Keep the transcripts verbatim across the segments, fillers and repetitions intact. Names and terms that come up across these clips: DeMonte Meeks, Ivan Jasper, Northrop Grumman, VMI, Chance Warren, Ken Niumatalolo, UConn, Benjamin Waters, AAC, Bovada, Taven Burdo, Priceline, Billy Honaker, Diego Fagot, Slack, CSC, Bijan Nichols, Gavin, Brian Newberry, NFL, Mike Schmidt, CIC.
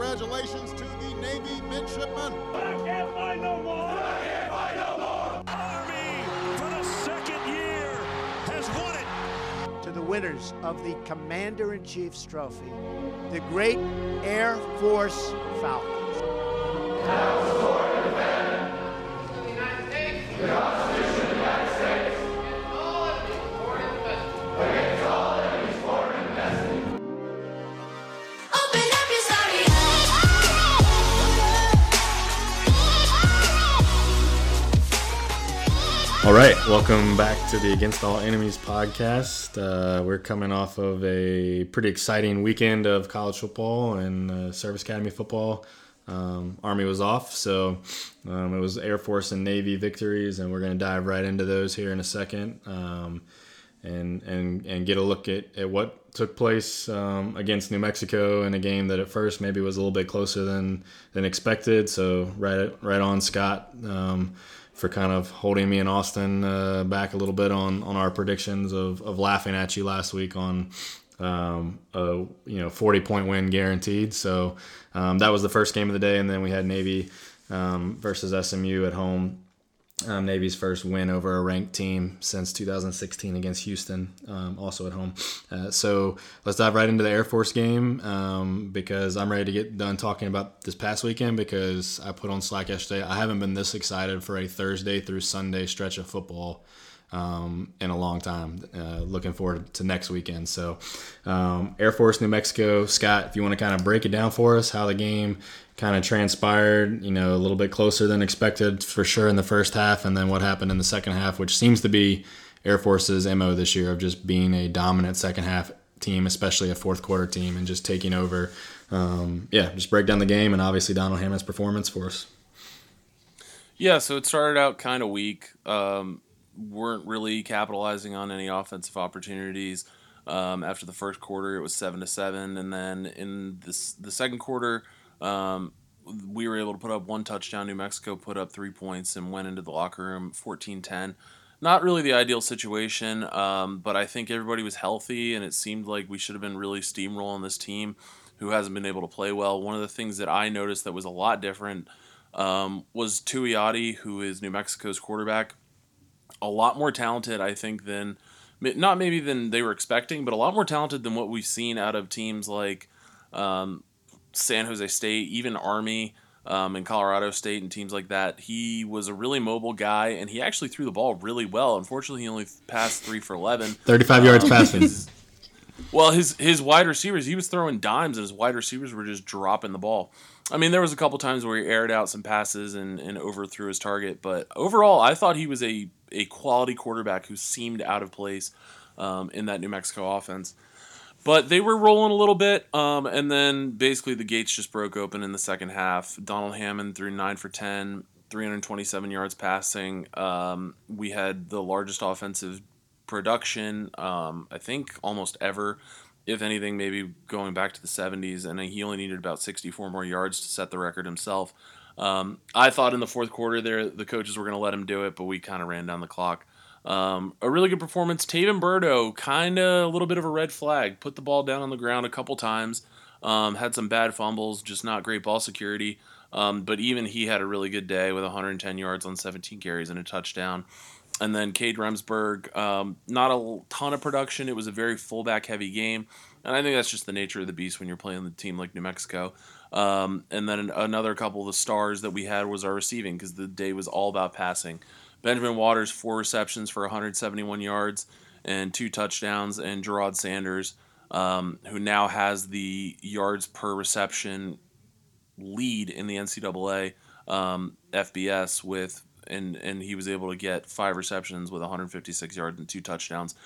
congratulations to the Navy midshipmen. I can't find no more. I can't find no more. Army, for the second year, has won it. To the winners of the Commander-in-Chief's Trophy, the great Air Force Falcons. Now the sword and defend the United States, the Constitution of the United States, and all enemies, foreign and domestic. Against all enemies, foreign and domestic. Open up your sorry eyes. All right, welcome back to the Against All Enemies podcast. Uh, we're coming off of a pretty exciting weekend of college football and uh, Service Academy football. Um, Army was off, so um, it was Air Force and Navy victories, and we're going to dive right into those here in a second um, and and and get a look at, at what took place um, against New Mexico in a game that at first maybe was a little bit closer than than expected. So right right on Scott um, for kind of holding me and Austin uh, back a little bit on, on our predictions of, of laughing at you last week on Um, a you know forty point win guaranteed. So um, that was the first game of the day, and then we had Navy um, versus S M U at home. Um, Navy's first win over a ranked team since two thousand sixteen against Houston, um, also at home. Uh, so let's dive right into the Air Force game um, because I'm ready to get done talking about this past weekend because I put on Slack yesterday. I haven't been this excited for a Thursday through Sunday stretch of football Um, in a long time. Uh, looking forward to next weekend. So um, Air Force, New Mexico. Scott, if you want to kind of break it down for us, how the game kind of transpired, you know, a little bit closer than expected for sure in the first half, and then what happened in the second half, which seems to be Air Force's M O this year of just being a dominant second half team, especially a fourth quarter team, and just taking over. Um, yeah, just break down the game and obviously Donald Hammond's performance for us. Yeah, so it started out kind of weak. Um weren't really capitalizing on any offensive opportunities. Um, after the first quarter, it was seven to seven. And then in this, the second quarter, um, we were able to put up one touchdown. New Mexico put up three points and went into the locker room fourteen ten. Not really the ideal situation, um, but I think everybody was healthy, and it seemed like we should have been really steamrolling this team who hasn't been able to play well. One of the things that I noticed that was a lot different um, was Tuiati, who is New Mexico's quarterback. A lot more talented, I think, than not maybe than they were expecting, but a lot more talented than what we've seen out of teams like um, San Jose State, even Army um, and Colorado State and teams like that. He was a really mobile guy, and he actually threw the ball really well. Unfortunately, he only passed three for eleven. thirty-five um, yards passing. His, well, his, his wide receivers, he was throwing dimes, and his wide receivers were just dropping the ball. I mean, there was a couple times where he aired out some passes and, and overthrew his target, but overall, I thought he was a, a quality quarterback who seemed out of place um, in that New Mexico offense. But they were rolling a little bit, um, and then basically the gates just broke open in the second half. Donald Hammond threw nine for ten, three hundred twenty-seven yards passing. Um, we had the largest offensive production, um, I think, almost ever. If anything, maybe going back to the seventies, and he only needed about sixty-four more yards to set the record himself. Um, I thought in the fourth quarter there, the coaches were going to let him do it, but we kind of ran down the clock. Um, a really good performance. Taven Burdo, kind of a little bit of a red flag, put the ball down on the ground a couple times, um, had some bad fumbles, just not great ball security. Um, but even he had a really good day with one hundred ten yards on seventeen carries and a touchdown. And then Cade Remsburg, um, not a ton of production. It was a very fullback-heavy game. And I think that's just the nature of the beast when you're playing the team like New Mexico. Um, and then another couple of the stars that we had was our receiving because the day was all about passing. Benjamin Waters, four receptions for one hundred seventy-one yards and two touchdowns. And Gerard Sanders, um, who now has the yards per reception lead in the N C double A um, F B S with... And, and he was able to get five receptions with one hundred fifty-six yards and two touchdowns.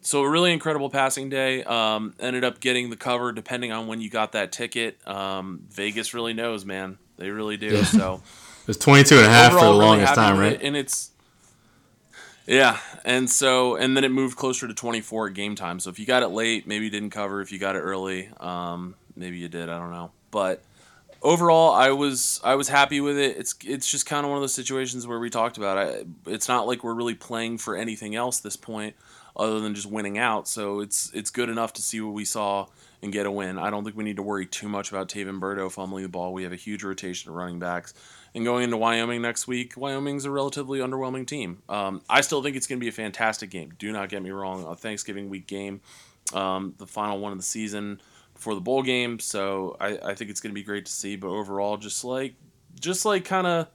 So a really incredible passing day. Um, ended up getting the cover depending on when you got that ticket. Um, Vegas really knows, man. They really do. Yeah. So it was twenty-two and a half for the really longest time, right? It, and it's yeah, and so and then it moved closer to twenty-four at game time. So if you got it late, maybe you didn't cover. If you got it early, um, maybe you did. I don't know, but. Overall, I was I was happy with it. It's it's just kind of one of those situations where we talked about it. It's not like we're really playing for anything else at this point other than just winning out. So it's it's good enough to see what we saw and get a win. I don't think we need to worry too much about Taven Burdo fumbling the ball. We have a huge rotation of running backs. And going into Wyoming next week, Wyoming's a relatively underwhelming team. Um, I still think it's going to be a fantastic game. Do not get me wrong. A Thanksgiving week game, um, the final one of the season before the bowl game. So I, I think it's going to be great to see. But overall, just like, just like kind of,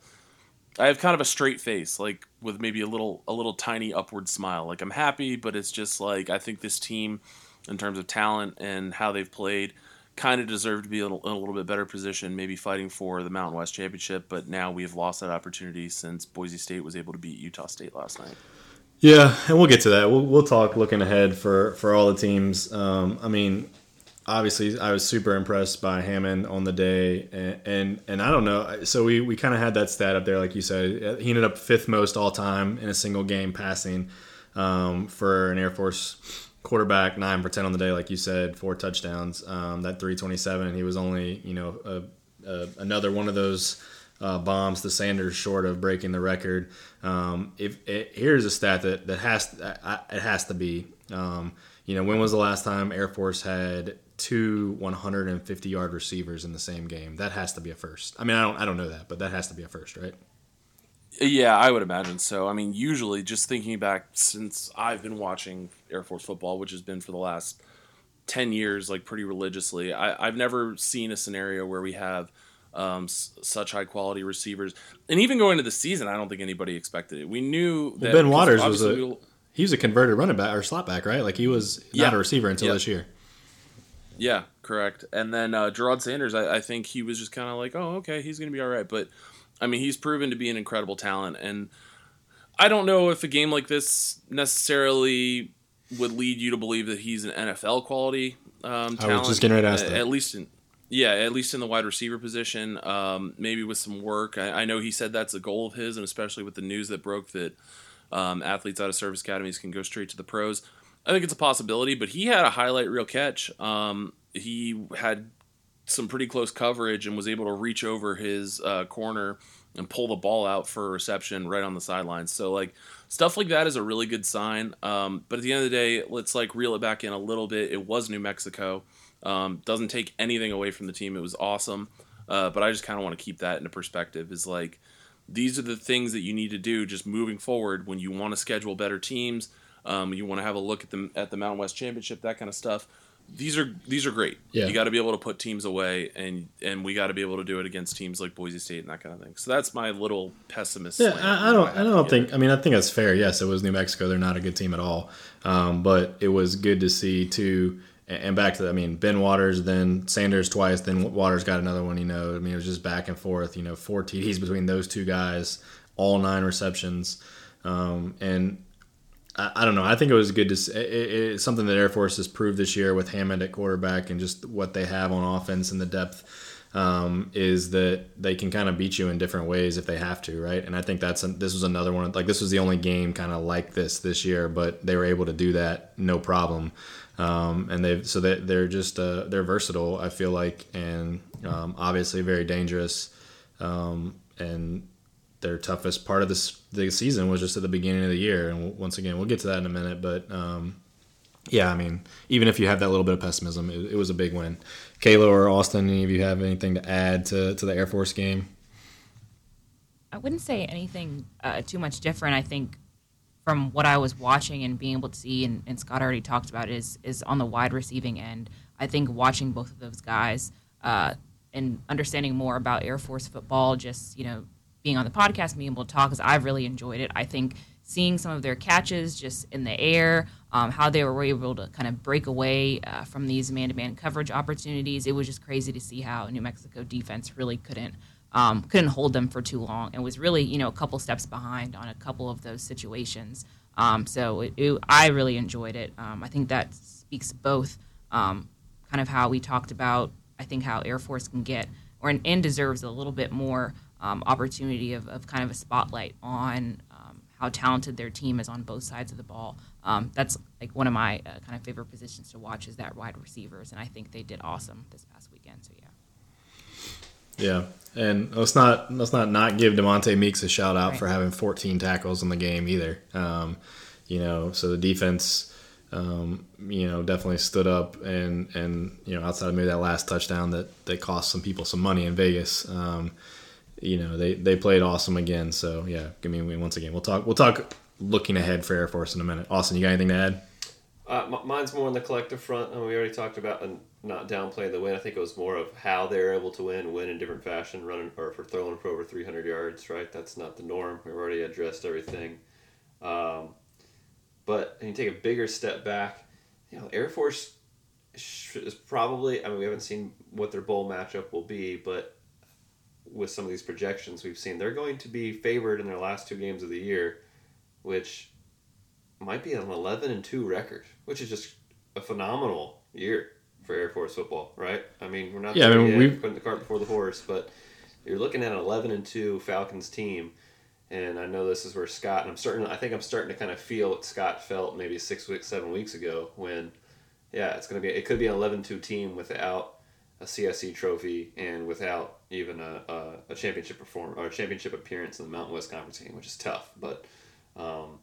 I have kind of a straight face, like with maybe a little, a little tiny upward smile. Like I'm happy, but it's just like I think this team, in terms of talent and how they've played, kind of deserved to be in a little bit better position, maybe fighting for the Mountain West Championship, but now we have lost that opportunity since Boise State was able to beat Utah State last night. Yeah, and we'll get to that. We'll we'll talk looking ahead for, for all the teams. Um, I mean, obviously, I was super impressed by Hammond on the day, and and, and I don't know. So we, we kind of had that stat up there, like you said. He ended up fifth most all-time in a single game passing um, for an Air Force quarterback, nine for ten on the day, like you said, four touchdowns. Um, that three twenty-seven, he was only, you know, a, a, another one of those uh, bombs to Sanders short of breaking the record. Um, if it, here's a stat that that has I, it has to be, um, you know, when was the last time Air Force had two one hundred fifty yard receivers in the same game? That has to be a first. I mean, I don't I don't know that, but that has to be a first, right? Yeah, I would imagine so. I mean, usually, just thinking back since I've been watching Air Force football, which has been for the last ten years, like pretty religiously, I, I've never seen a scenario where we have um, s- such high-quality receivers. And even going into the season, I don't think anybody expected it. We knew that... Well, Ben Waters was a... We, he was a converted running back, or slot back, right? Like, he was not yeah, a receiver until yeah. this year. Yeah, correct. And then uh, Gerard Sanders, I, I think he was just kind of like, oh, okay, he's going to be all right, but... I mean, he's proven to be an incredible talent, and I don't know if a game like this necessarily would lead you to believe that he's an N F L quality um, talent. I was just getting ready to ask that. At least in, yeah, at least in the wide receiver position, um, maybe with some work. I, I know he said that's a goal of his, and especially with the news that broke that um, athletes out of service academies can go straight to the pros. I think it's a possibility, but he had a highlight reel catch. Um, he had some pretty close coverage and was able to reach over his uh, corner and pull the ball out for a reception right on the sidelines. So like stuff like that is a really good sign. Um, but at the end of the day, let's like reel it back in a little bit. It was New Mexico. Um, doesn't take anything away from the team. It was awesome. Uh, but I just kind of want to keep that into perspective is like, these are the things that you need to do just moving forward when you want to schedule better teams. Um, you want to have a look at the, at the Mountain West Championship, that kind of stuff. These are these are great. Yeah. You got to be able to put teams away, and, and we got to be able to do it against teams like Boise State and that kind of thing. So that's my little pessimist. Yeah, I, I don't I don't think. I mean, I think that's fair. Yes, it was New Mexico. They're not a good team at all, um, but it was good to see too. And back to that, I mean, Ben Waters, then Sanders twice, then Waters got another one. You know, I mean, it was just back and forth. You know, four T Ds between those two guys, all nine receptions, um, and. I don't know. I think it was good to see. It's something that Air Force has proved this year with Hammond at quarterback and just what they have on offense and the depth um, is that they can kind of beat you in different ways if they have to, right? And I think that's this was another one. Like this was the only game kind of like this this year, but they were able to do that no problem. Um, and they've so they they're just uh, they're versatile. I feel like, and um, obviously very dangerous um, and. Their toughest part of this the season was just at the beginning of the year, and once again, we'll get to that in a minute. But um, yeah, I mean, even if you have that little bit of pessimism, it, it was a big win. Kayla or Austin, any of you have anything to add to, to the Air Force game? I wouldn't say anything uh, too much different. I think from what I was watching and being able to see, and, and Scott already talked about, it, is is on the wide receiving end. I think watching both of those guys uh, and understanding more about Air Force football, just you know. being on the podcast, being able to talk, because I've really enjoyed it. I think seeing some of their catches just in the air, um, how they were able to kind of break away uh, from these man-to-man coverage opportunities, it was just crazy to see how New Mexico defense really couldn't um, couldn't hold them for too long and was really, you know, a couple steps behind on a couple of those situations. Um, so it, it, I really enjoyed it. Um, I think that speaks both um, kind of how we talked about, I think how Air Force can get or and, and deserves a little bit more Um, opportunity of, of kind of a spotlight on um, how talented their team is on both sides of the ball. Um, that's like one of my uh, kind of favorite positions to watch is that wide receivers, and I think they did awesome this past weekend. So yeah, yeah, and let's not let's not not give DeMonte Meeks a shout out right. for having fourteen tackles in the game either. Um, you know, so the defense um, you know, definitely stood up and, and, you know, outside of maybe that last touchdown that, that cost some people some money in Vegas, um, you know, they, they played awesome again. So yeah, I mean, once again, we'll talk, we'll talk looking ahead for Air Force in a minute. Austin, you got anything to add? Uh, mine's more on the collective front. And we already talked about not downplaying the win. I think it was more of how they're able to win, win in different fashion, running or for throwing for over three hundred yards, right? That's not the norm. We've already addressed everything. Um, but and you take a bigger step back, you know, Air Force is probably, I mean, we haven't seen what their bowl matchup will be, but with some of these projections we've seen, they're going to be favored in their last two games of the year, which might be an eleven and two record, which is just a phenomenal year for Air Force football, right? I mean, we're not yeah, I mean, we putting the cart before the horse, but you're looking at an eleven and two Falcons team. And I know this is where Scott, and I'm certain, I think I'm starting to kind of feel what Scott felt maybe six weeks, seven weeks ago when, yeah, it's going to be, it could be an eleven and two team without a C S C trophy and without even a, a, a championship perform or a championship appearance in the Mountain West Conference game, which is tough. But um,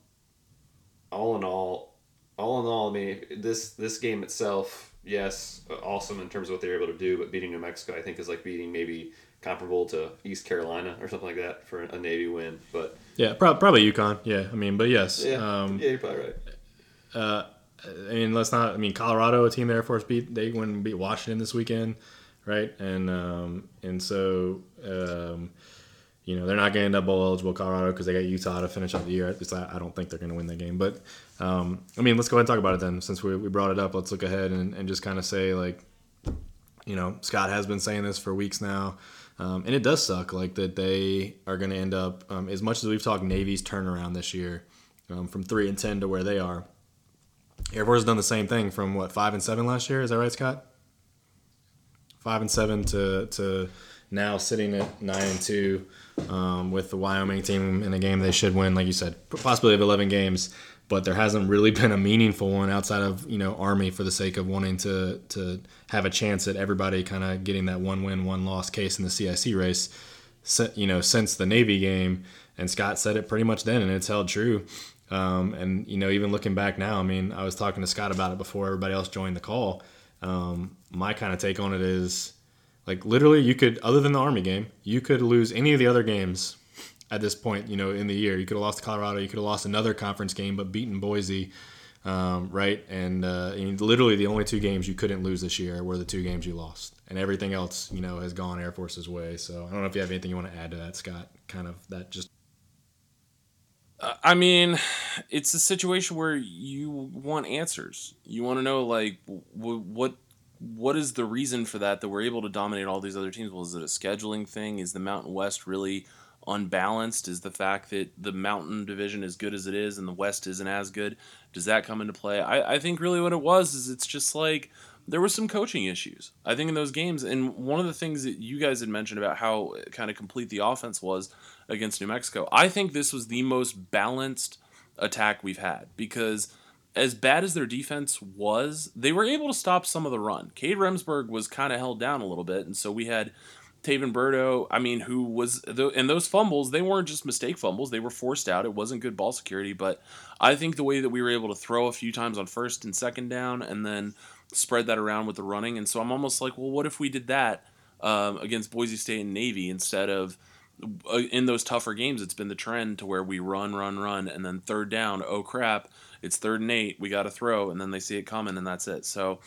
all in all, all in all, I mean, this, this game itself, yes, awesome in terms of what they were able to do, but beating New Mexico, I think, is like beating maybe comparable to East Carolina or something like that for a Navy win, but yeah, pro- probably UConn. Yeah, I mean, but yes, yeah, um, yeah, you're probably right. Uh, I mean, let's not. I mean, Colorado, a team the Air Force beat, they went and beat Washington this weekend, right? And um, and so um, you know, they're not going to end up bowl eligible, Colorado, because they got Utah to finish up the year. At least I, I don't think they're going to win that game. But um, I mean, let's go ahead and talk about it then, since we we brought it up. Let's look ahead and, and just kind of say, like, you know, Scott has been saying this for weeks now. Um, and it does suck, like, that they are going to end up, um, as much as we've talked Navy's turnaround this year, um, from three and ten to where they are. Air Force has done the same thing from what five and seven last year. Is that right, Scott? Five and seven to to now sitting at nine and two um, with the Wyoming team in a game they should win, like you said, possibly of eleven games. But there hasn't really been a meaningful one outside of, you know, Army for the sake of wanting to to have a chance at everybody kind of getting that one win, one loss case in the C I C race, you know, since the Navy game. And Scott said it pretty much then, and it's held true. Um, and, you know, even looking back now, I mean, I was talking to Scott about it before everybody else joined the call. Um, my kind of take on it is, like, literally you could, other than the Army game, you could lose any of the other games at this point, you know, in the year. You could have lost to Colorado. You could have lost another conference game, but beaten Boise, um, right? And, uh, and literally the only two games you couldn't lose this year were the two games you lost. And everything else, you know, has gone Air Force's way. So I don't know if you have anything you want to add to that, Scott, kind of that just. Uh, I mean, it's a situation where you want answers. You want to know, like, w- what what is the reason for that, that we're able to dominate all these other teams? Well, is it a scheduling thing? Is the Mountain West really unbalanced? Is the fact that the Mountain Division is good as it is and the West isn't as good, does that come into play? I, I think really what it was is it's just like there were some coaching issues, I think, in those games. And one of the things that you guys had mentioned about how kind of complete the offense was against New Mexico, I think this was the most balanced attack we've had, because as bad as their defense was, they were able to stop some of the run. Cade Remsburg was kind of held down a little bit, and so we had Taven Burdo, I mean, who was, and those fumbles, they weren't just mistake fumbles. They were forced out. It wasn't good ball security, but I think the way that we were able to throw a few times on first and second down and then spread that around with the running. And so I'm almost like, well, what if we did that um, against Boise State and Navy instead of uh, in those tougher games? It's been the trend to where we run, run, run, and then third down, oh crap, it's third and eight, we got to throw, and then they see it coming, and that's it. So,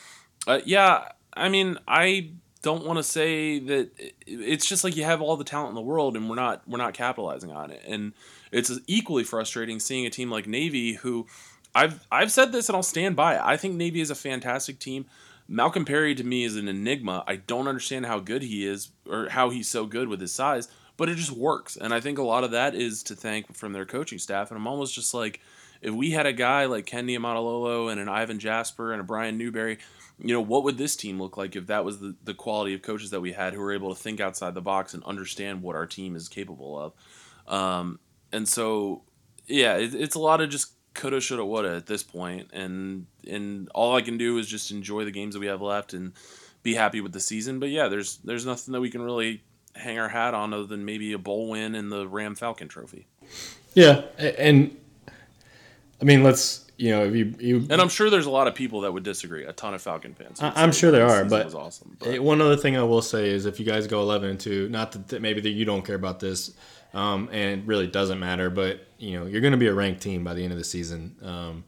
uh, yeah, I mean, I don't want to say that it's just like you have all the talent in the world and we're not we're not capitalizing on it. And it's equally frustrating seeing a team like Navy, who I've I've said this and I'll stand by it. I think Navy is a fantastic team. Malcolm Perry to me is an enigma. I don't understand how good he is or how he's so good with his size, but it just works. And I think a lot of that is to thank from their coaching staff. And I'm almost just like, if we had a guy like Ken Niumatalolo and an Ivan Jasper and a Brian Newberry, you know, what would this team look like if that was the, the quality of coaches that we had, who were able to think outside the box and understand what our team is capable of? Um, and so, yeah, it, it's a lot of just coulda, shoulda, woulda at this point. And, and all I can do is just enjoy the games that we have left and be happy with the season. But, yeah, there's there's nothing that we can really hang our hat on other than maybe a bowl win and the Ram Falcon trophy. Yeah, and, I mean, let's – you know, if you, you and I'm sure there's a lot of people that would disagree. A ton of Falcon fans. I'm sure there are, but, awesome, but it, one other thing I will say is if you guys go eleven and two, not that th- maybe that you don't care about this, um, and it really doesn't matter, but you know you're going to be a ranked team by the end of the season, um,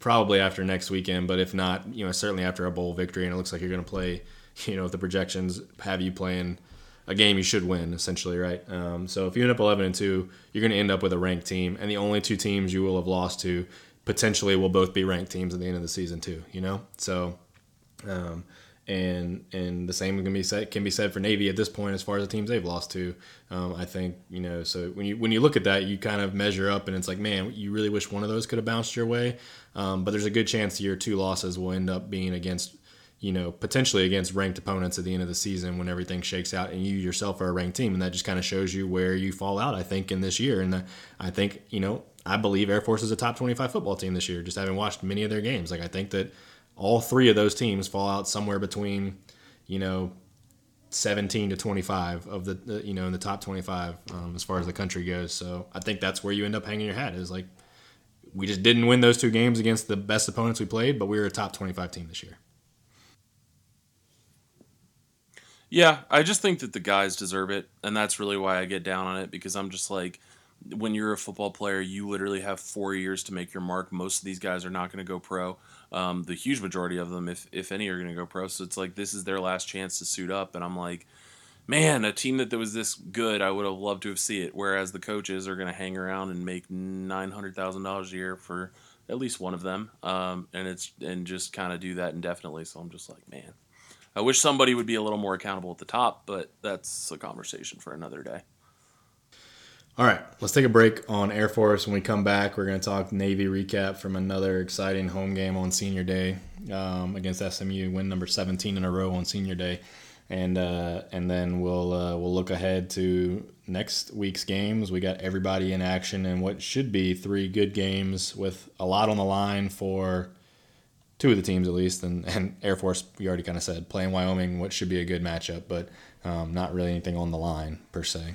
probably after next weekend. But if not, you know, certainly after a bowl victory, and it looks like you're going to play. You know, if the projections have you playing a game you should win, essentially, right? Um, so if you end up eleven and two, you're going to end up with a ranked team, and the only two teams you will have lost to. Potentially will both be ranked teams at the end of the season too, you know? So, um, and and the same can be said can be said for Navy at this point as far as the teams they've lost to. Um, I think, you know, so when you when you look at that, you kind of measure up and it's like, man, you really wish one of those could have bounced your way. Um, but there's a good chance your two losses will end up being against, you know, potentially against ranked opponents at the end of the season when everything shakes out and you yourself are a ranked team. And that just kind of shows you where you fall out, I think, in this year. And the, I think, you know, I believe Air Force is a top twenty-five football team this year, just having watched many of their games. Like, I think that all three of those teams fall out somewhere between, you know, seventeen to twenty-five of the, you know, in the top twenty-five um, as far as the country goes. So I think that's where you end up hanging your hat is like, we just didn't win those two games against the best opponents we played, but we were a top twenty-five team this year. Yeah, I just think that the guys deserve it. And that's really why I get down on it, because I'm just like, when you're a football player, you literally have four years to make your mark. Most of these guys are not going to go pro. Um, the huge majority of them, if if any, are going to go pro. So it's like this is their last chance to suit up. And I'm like, man, a team that, that was this good, I would have loved to have seen it. Whereas the coaches are going to hang around and make nine hundred thousand dollars a year for at least one of them, um, and it's and just kind of do that indefinitely. So I'm just like, man, I wish somebody would be a little more accountable at the top, but that's a conversation for another day. All right, let's take a break on Air Force. When we come back, we're going to talk Navy recap from another exciting home game on Senior Day um, against S M U, win number seventeen in a row on Senior Day, and uh, and then we'll uh, we'll look ahead to next week's games. We got everybody in action in what should be three good games with a lot on the line for two of the teams at least, and, and Air Force, we already kind of said, playing Wyoming, what should be a good matchup, but um, not really anything on the line per se.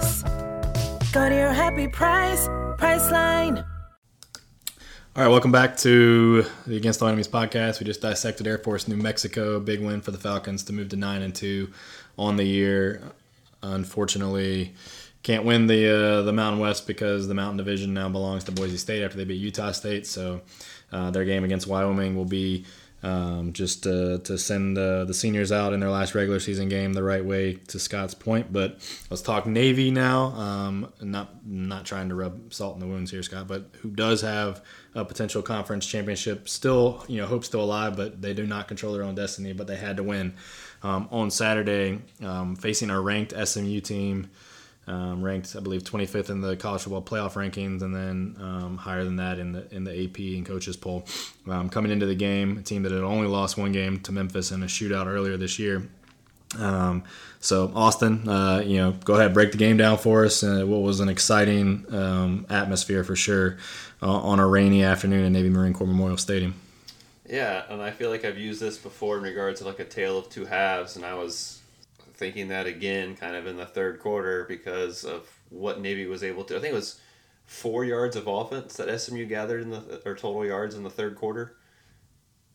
Go to your happy price, Priceline. All right, welcome back to the Against All Enemies podcast. We just dissected Air Force New Mexico. Big win for the Falcons to move to nine and two on the year. Unfortunately, can't win the uh, the Mountain West because the Mountain Division now belongs to Boise State after they beat Utah State. So uh, their game against Wyoming will be um, just uh, to send uh, the seniors out in their last regular season game the right way to Scott's point. But let's talk Navy now. Um, not, not trying to rub salt in the wounds here, Scott, but who does have – a potential conference championship, still, you know, hope still alive, but they do not control their own destiny, but they had to win um, on Saturday um, facing a ranked S M U team, um, ranked, I believe, twenty-fifth in the college football playoff rankings, and then um, higher than that in the in the A P and coaches poll. Um, coming into the game, a team that had only lost one game to Memphis in a shootout earlier this year. Um, so Austin, uh, you know, go ahead, break the game down for us. Uh, what was an exciting um, atmosphere for sure uh, on a rainy afternoon at Navy Marine Corps Memorial Stadium. Yeah, and I feel like I've used this before in regards to like a tale of two halves, and I was thinking that again kind of in the third quarter because of what Navy was able to. I think it was four yards of offense that S M U gathered in the or total yards in the third quarter.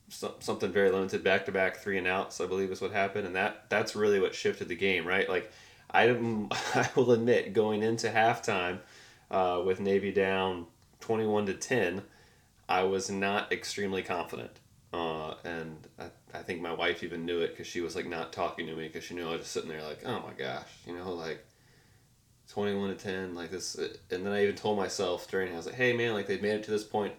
Something very limited, back-to-back three and outs, I believe is what happened, and that that's really what shifted the game, right? Like, I, I will admit, going into halftime uh, with Navy down twenty-one to ten, I was not extremely confident, uh, and I, I think my wife even knew it because she was like not talking to me because she knew I was just sitting there like, oh my gosh, you know, like twenty-one to ten, like this, and then I even told myself during, I was like, hey man, like they've made it to this point.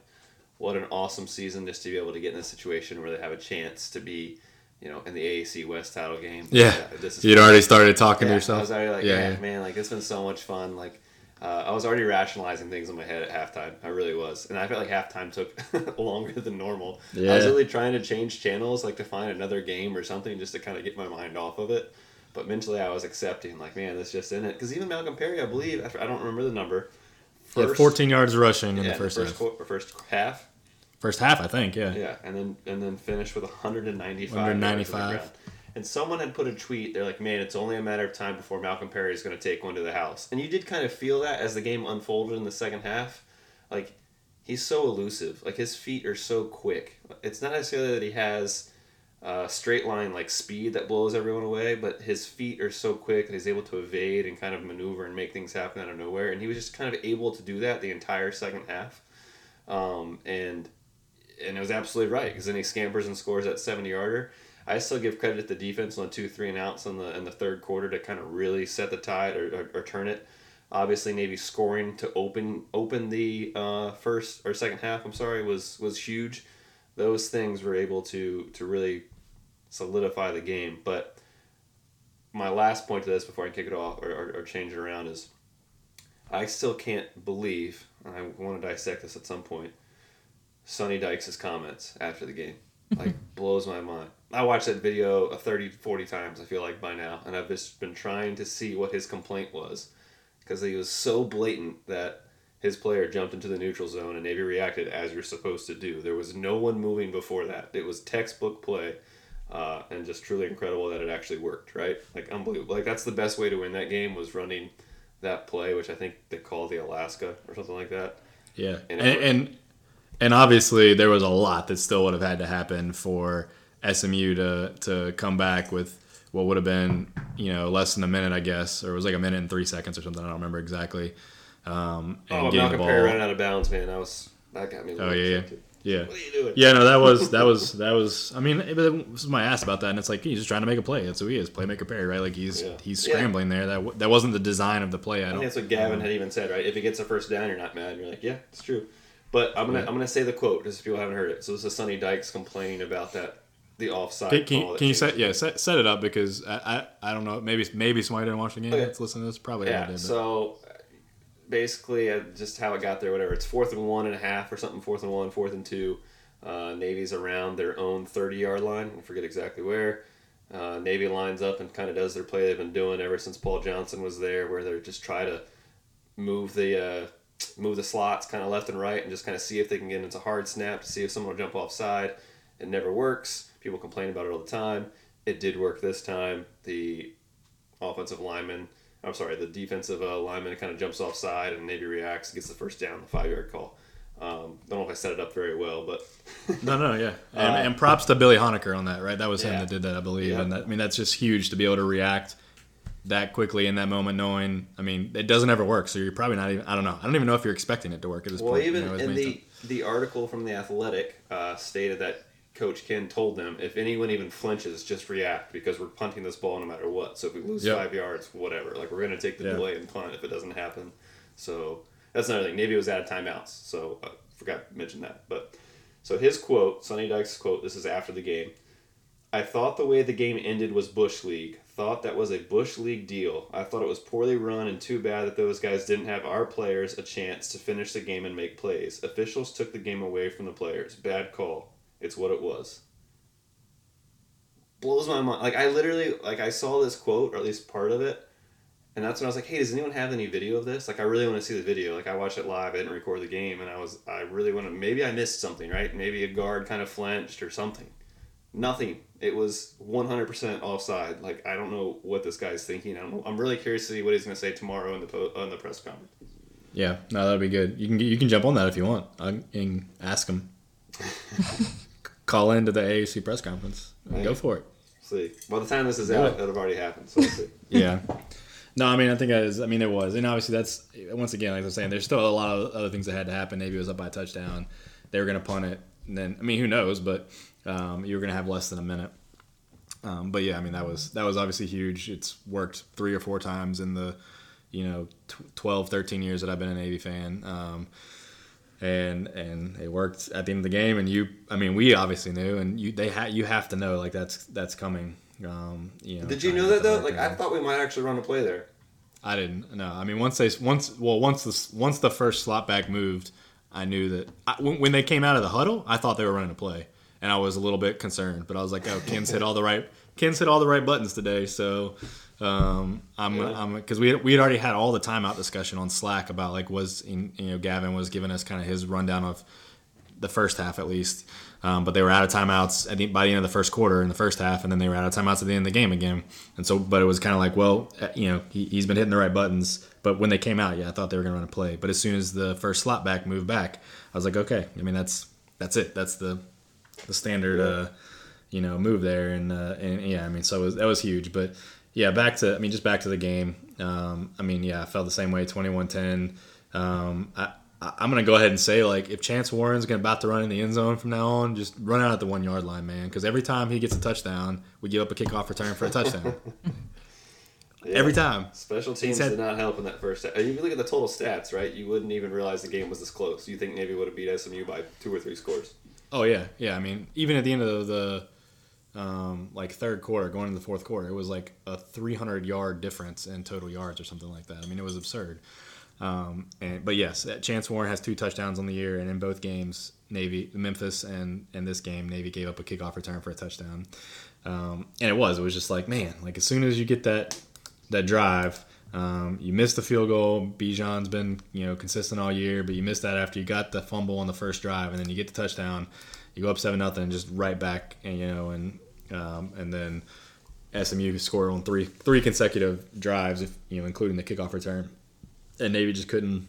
What an awesome season just to be able to get in a situation where they have a chance to be, you know, in the A A C West title game. Yeah. yeah this is You'd already started talking yeah, to yourself. I was already like, yeah, yeah, man, like, it's been so much fun. Like, Uh, I was already rationalizing things in my head at halftime. I really was. And I felt like halftime took longer than normal. Yeah. I was really trying to change channels, like to find another game or something just to kind of get my mind off of it. But mentally I was accepting, like, man, that's just in it. Because even Malcolm Perry, I believe, after, I don't remember the number. First, yeah, fourteen yards rushing in yeah, the first, first half. Qu- first half. First half, I think, yeah. Yeah, and then and then finished with one ninety-five. one ninety-five. And someone had put a tweet, they're like, man, it's only a matter of time before Malcolm Perry is going to take one to the house. And you did kind of feel that as the game unfolded in the second half. Like, he's so elusive. Like, his feet are so quick. It's not necessarily that he has uh, straight line, like, speed that blows everyone away, but his feet are so quick that he's able to evade and kind of maneuver and make things happen out of nowhere. And he was just kind of able to do that the entire second half. Um, and, and it was absolutely right, because then he scampers and scores that seventy-yarder. I still give credit to the defense on the two, three, and outs in the in the third quarter to kind of really set the tide or, or, or turn it. Obviously, Navy scoring to open open the uh, first or second half. I'm sorry, was was huge. Those things were able to to really solidify the game. But my last point to this before I kick it off or, or, or change it around is, I still can't believe, and I want to dissect this at some point, Sonny Dykes' comments after the game. Like, blows my mind. I watched that video thirty, forty times, I feel like, by now, and I've just been trying to see what his complaint was, because he was so blatant that his player jumped into the neutral zone and Navy reacted as you're supposed to do. There was no one moving before that. It was textbook play, uh, and just truly incredible that it actually worked, right? Like, unbelievable. Like, that's the best way to win that game, was running that play, which I think they call the Alaska or something like that. Yeah, and... and, and- And obviously, there was a lot that still would have had to happen for S M U to to come back with what would have been, you know, less than a minute, I guess, or it was like a minute and three seconds or something. I don't remember exactly. Um, and oh, Malcolm Perry running out of bounds, man. That was that got me. Oh yeah, yeah, yeah. What are you doing? Yeah, no, that was that was that was. I mean, somebody asked about that, and it's like, he's just trying to make a play. That's who he is, playmaker Perry, right? Like he's yeah. he's scrambling yeah. there. That that wasn't the design of the play. I, I don't, think that's what Gavin um, had even said, right? If he gets a first down, you're not mad. You're like, yeah, it's true. But I'm gonna I'm gonna say the quote just if people haven't heard it. So this is Sonny Dykes complaining about that the offside. Can, can, can you set yeah set, set it up because I, I I don't know maybe maybe somebody didn't watch the game. Okay. Let's listen to this. Probably yeah. Did, so basically just how it got there. Whatever. It's fourth and one and a half or something. Fourth and one. Fourth and two. Uh, Navy's around their own thirty-yard line. I forget exactly where. Uh, Navy lines up and kind of does their play they've been doing ever since Paul Johnson was there, where they're just try to move the. Uh, move the slots kind of left and right and just kind of see if they can get into hard snap to see if someone will jump offside. It never works. People complain about it all the time. It did work this time. The offensive lineman, I'm sorry, the defensive uh, lineman kind of jumps offside and Navy reacts, gets the first down, the five-yard call. Um, don't know if I set it up very well, but... no, no, yeah. And, uh, and props to Billy Honaker on that, right? That was him yeah. that did that, I believe. Yeah. And that, I mean, that's just huge to be able to react that quickly in that moment, knowing, I mean, it doesn't ever work, so you're probably not even, I don't know, I don't even know if you're expecting it to work at this well, point. Well, even you know, in the time. the article from The Athletic uh, stated that Coach Ken told them, if anyone even flinches, just react, because we're punting this ball no matter what, so if we lose yep. five yards, whatever, like, we're going to take the yep. delay and punt if it doesn't happen. So, that's another thing. Navy was out of timeouts, so I forgot to mention that, but, so his quote, Sonny Dykes' quote, this is after the game, I thought the way the game ended was Bush League. Thought that was a Bush League deal. I thought it was poorly run and too bad that those guys didn't have our players a chance to finish the game and make plays. Officials took the game away from the players. Bad call. It's what it was. Blows my mind. Like, I literally, like, I saw this quote, or at least part of it, and that's when I was like, hey, does anyone have any video of this? Like, I really want to see the video. Like, I watched it live. I didn't record the game, and I was, I really want to, maybe I missed something, right? Maybe a guard kind of flinched or something. Nothing. It was one hundred percent offside. Like, I don't know what this guy's thinking. I don't know. I'm really curious to see what he's going to say tomorrow in the po- on the press conference. Yeah, no, that'll be good. You can you can jump on that if you want. I can ask him. Call into the A A C press conference. Right. Go for it. See, by the time this is yeah. out, that'll have already happened. So see. Yeah. No, I mean, I think it is. I mean, it was, and obviously that's once again, like I was saying, there's still a lot of other things that had to happen. Navy was up by a touchdown. They were going to punt it, and then I mean, who knows, but. Um, you were going to have less than a minute. Um, but yeah, I mean, that was, that was obviously huge. It's worked three or four times in the, you know, twelve, thirteen years that I've been a Navy fan. Um, and, and it worked at the end of the game. And you, I mean, we obviously knew, and you, they had, you have to know, like, that's, that's coming. Um, you know, did you know that though? Like, I thought we might actually run a play there. I didn't. No, I mean once they once well once the once the first slot back moved, I knew that I, when, when they came out of the huddle, I thought they were running a play, and I was a little bit concerned. But I was like, oh, Ken's hit all the right Ken's hit all the right buttons today. So um, I'm I'm because we had, we had already had all the timeout discussion on Slack about like was you know Gavin was giving us kind of his rundown of the first half at least. Um, but they were out of timeouts at the, by the end of the first quarter in the first half, and then they were out of timeouts at the end of the game again. And so, but it was kind of like, well, you know, he, he's been hitting the right buttons. But when they came out, yeah, I thought they were going to run a play. But as soon as the first slot back moved back, I was like, okay, I mean, that's that's it. That's the the standard, uh, you know, move there. And uh, and yeah, I mean, so it was, that was huge. But yeah, back to I mean, just back to the game. Um, I mean, yeah, I felt the same way. twenty-one ten Um, I. I'm going to go ahead and say, like, if Chance Warren's going to about to run in the end zone from now on, just run out at the one-yard line, man, because every time he gets a touchdown, we give up a kickoff return for a touchdown. yeah. Every time. Special teams had, did not help in that first half. If you look at the total stats, right, you wouldn't even realize the game was this close. You think Navy would have beat S M U by two or three scores. Oh, yeah. Yeah, I mean, even at the end of the, um, like, third quarter, going into the fourth quarter, it was like a three hundred yard difference in total yards or something like that. I mean, it was absurd. Um, and, but yes, Chance Warren has two touchdowns on the year, and in both games, Navy, Memphis, and, and this game, Navy gave up a kickoff return for a touchdown. Um, and it was, it was just like, man, like as soon as you get that, that drive, um, you miss the field goal. Bijan's been, you know, consistent all year, but you miss that after you got the fumble on the first drive, and then you get the touchdown, you go up seven, nothing, just right back. And, you know, and, um, and then S M U scored on three, three consecutive drives, if you know, including the kickoff return. And Navy just couldn't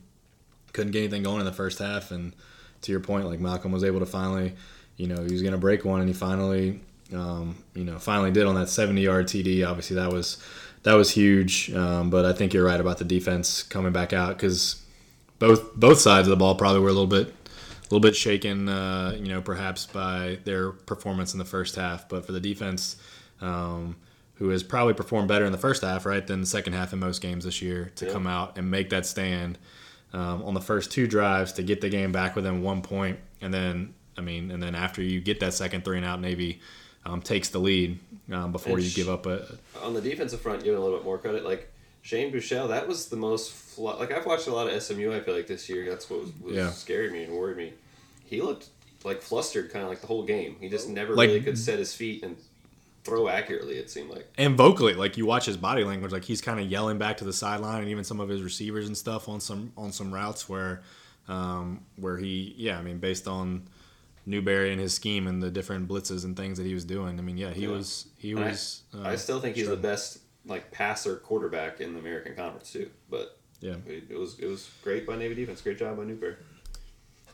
couldn't get anything going in the first half. And to your point, like Malcolm was able to finally, you know, he was going to break one, and he finally, um, you know, finally did on that seventy yard T D. Obviously, that was that was huge. Um, but I think you're right about the defense coming back out because both both sides of the ball probably were a little bit a little bit shaken, uh, you know, perhaps by their performance in the first half. But for the defense. Um, who has probably performed better in the first half, right, than the second half in most games this year, to yeah. come out and make that stand um, on the first two drives to get the game back within one point. And then, I mean, and then after you get that second three and out, Navy um, takes the lead um, before and you sh- give up a. On the defensive front, giving a little bit more credit, like Shane Buechele, that was the most. Fl- like, I've watched a lot of S M U, I feel like, this year. That's what was, was yeah. scared me and worried me. He looked, like, flustered kind of like the whole game. He just never like, really could set his feet and. Throw accurately, it seemed like, and vocally, like you watch his body language, like he's kind of yelling back to the sideline, and even some of his receivers and stuff on some on some routes where, um, where he, yeah, I mean, based on Newberry and his scheme and the different blitzes and things that he was doing, I mean, yeah, he yeah. was he and was. I, uh, I still think he's struggling. The best like passer quarterback in the American Conference too, but yeah, it, it was it was great by Navy defense, great job by Newberry.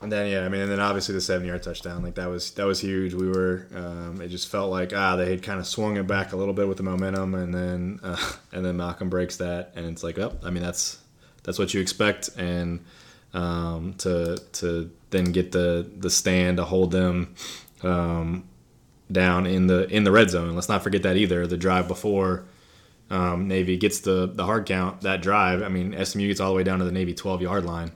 And then yeah, I mean, and then obviously the seven-yard touchdown, like that was that was huge. We were, um, it just felt like ah, they had kind of swung it back a little bit with the momentum, and then uh, and then Malcolm breaks that, and it's like, well, I mean, that's that's what you expect, and um, to to then get the the stand to hold them um, down in the in the red zone. And let's not forget that either. The drive before um, Navy gets the the hard count, that drive, I mean, S M U gets all the way down to the Navy twelve-yard line.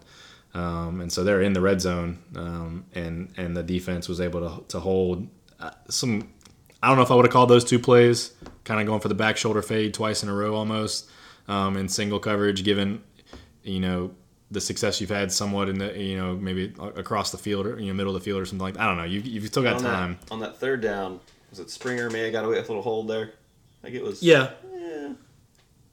Um, and so they're in the red zone, um, and and the defense was able to to hold uh, some. I don't know if I would have called those two plays kind of going for the back shoulder fade twice in a row almost um, in single coverage. Given you know the success you've had somewhat in the you know maybe across the field or you know middle of the field or something like that. I don't know. You you still got time that, on that third down. Was it Springer? May I got away with a little hold there? Like it was. Yeah. Yeah.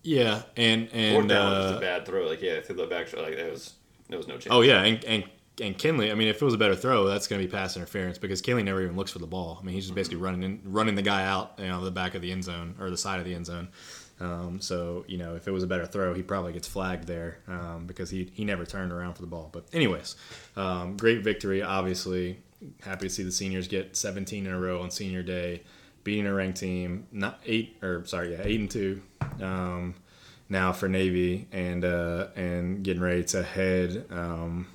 Yeah. And and fourth down uh, was just a bad throw. Like yeah, through the back shoulder. Like that was. There was no chance. Oh, yeah, and, and and Kinley, I mean, if it was a better throw, that's going to be pass interference because Kinley never even looks for the ball. I mean, he's just basically running in, running the guy out, you know, the back of the end zone or the side of the end zone. Um, so, you know, if it was a better throw, he probably gets flagged there um, because he, he never turned around for the ball. But anyways, um, great victory, obviously. Happy to see the seniors get seventeen in a row on senior day, beating a ranked team, not eight or sorry, yeah, eight and two. Um Now for Navy and uh, and getting ready to head um,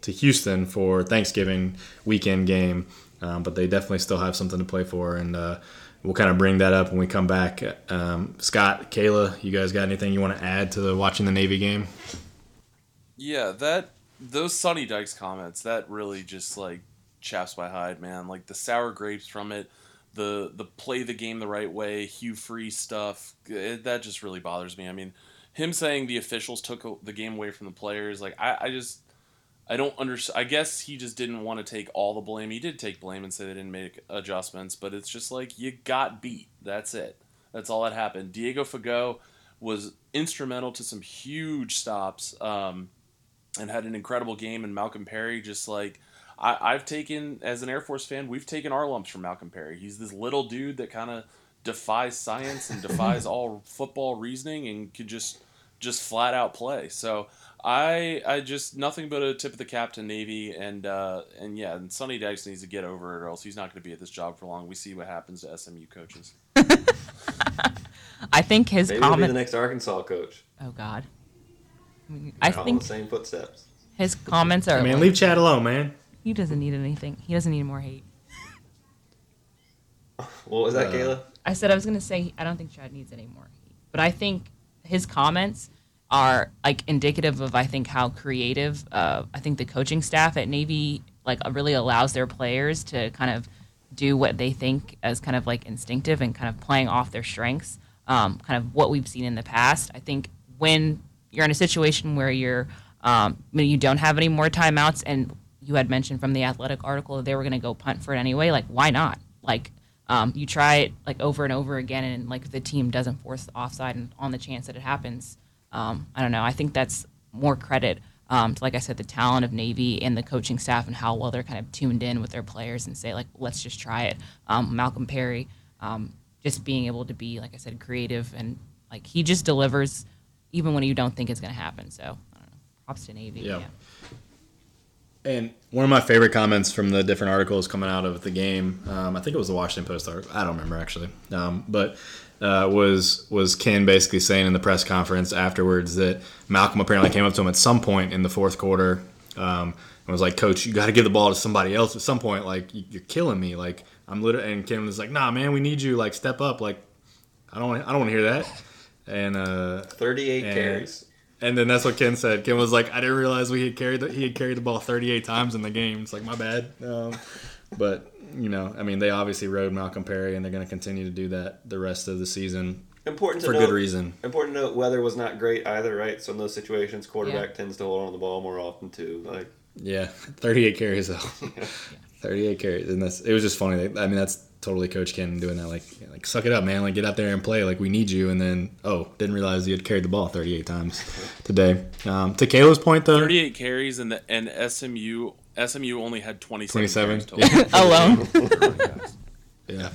to Houston for Thanksgiving weekend game, um, but they definitely still have something to play for, and uh, we'll kind of bring that up when we come back. Um, Scott, Kayla, you guys got anything you want to add to the watching the Navy game? Yeah, that those Sonny Dykes comments that really just like chaps my hide, man. Like the sour grapes from it. The the play the game the right way, Hugh Free stuff, it, that just really bothers me. I mean, him saying the officials took the game away from the players, like, I, I just, I don't understand. I guess he just didn't want to take all the blame. He did take blame and say they didn't make adjustments, but it's just like, you got beat. That's it. That's all that happened. Diego Fagot was instrumental to some huge stops um, and had an incredible game. And Malcolm Perry, just like, I, I've taken, as an Air Force fan, we've taken our lumps from Malcolm Perry. He's this little dude that kind of defies science and defies all football reasoning and could just just flat out play. So I I just, nothing but a tip of the cap to Navy. And, uh, and yeah, and Sonny Dykes needs to get over it or else he's not going to be at this job for long. We see what happens to S M U coaches. I think his Maybe comment... Maybe he'll be the next Arkansas coach. Oh, God. They're I all think... the same footsteps. His comments are... I mean, like, leave Chad alone, man. He doesn't need anything. He doesn't need more hate. What was that, uh, Kayla? I said I was going to say I don't think Chad needs any more hate. But I think his comments are, like, indicative of, I think, how creative uh, I think the coaching staff at Navy, like, really allows their players to kind of do what they think as kind of, like, instinctive and kind of playing off their strengths. Um, kind of what we've seen in the past. I think when you're in a situation where you're, um, you don't have any more timeouts, and you had mentioned from the Athletic article that they were going to go punt for it anyway, like, why not? Like, um, you try it, like, over and over again, and, like, the team doesn't force the offside and on the chance that it happens. Um, I don't know. I think that's more credit um, to, like I said, the talent of Navy and the coaching staff and how well they're kind of tuned in with their players and say, like, let's just try it. Um, Malcolm Perry, um, just being able to be, like I said, creative, and, like, he just delivers even when you don't think it's going to happen. So, I don't know. Props to Navy. Yeah. yeah. And one of my favorite comments from the different articles coming out of the game, um, I think it was the Washington Post article, I don't remember actually, um, but uh, was was Ken basically saying in the press conference afterwards that Malcolm apparently came up to him at some point in the fourth quarter um, and was like, Coach, you got to give the ball to somebody else at some point. Like, you're killing me. Like, I'm literally, and Ken was like, nah, man, we need you. Like, step up. Like, I don't I don't want to hear that. And uh, thirty-eight and, carries. And then that's what Ken said. Ken was like, I didn't realize we had carried the, he had carried the ball thirty-eight times in the game. It's like, my bad. Um, but, you know, I mean, they obviously rode Malcolm Perry, and they're going to continue to do that the rest of the season. Important to for note, good reason. Important to note, weather was not great either, right? So in those situations, quarterback yeah. tends to hold on to the ball more often too. Like, yeah, thirty-eight carries though. yeah. thirty-eight carries, and that's it was just funny. I mean, that's totally Coach Ken doing that. Like, like suck it up, man. Like, get out there and play. Like, we need you. And then, oh, didn't realize you had carried the ball thirty-eight times today. Um, to Kayla's point, though, thirty-eight carries, and the and S M U S M U only had twenty-seven. twenty-seven alone. yeah,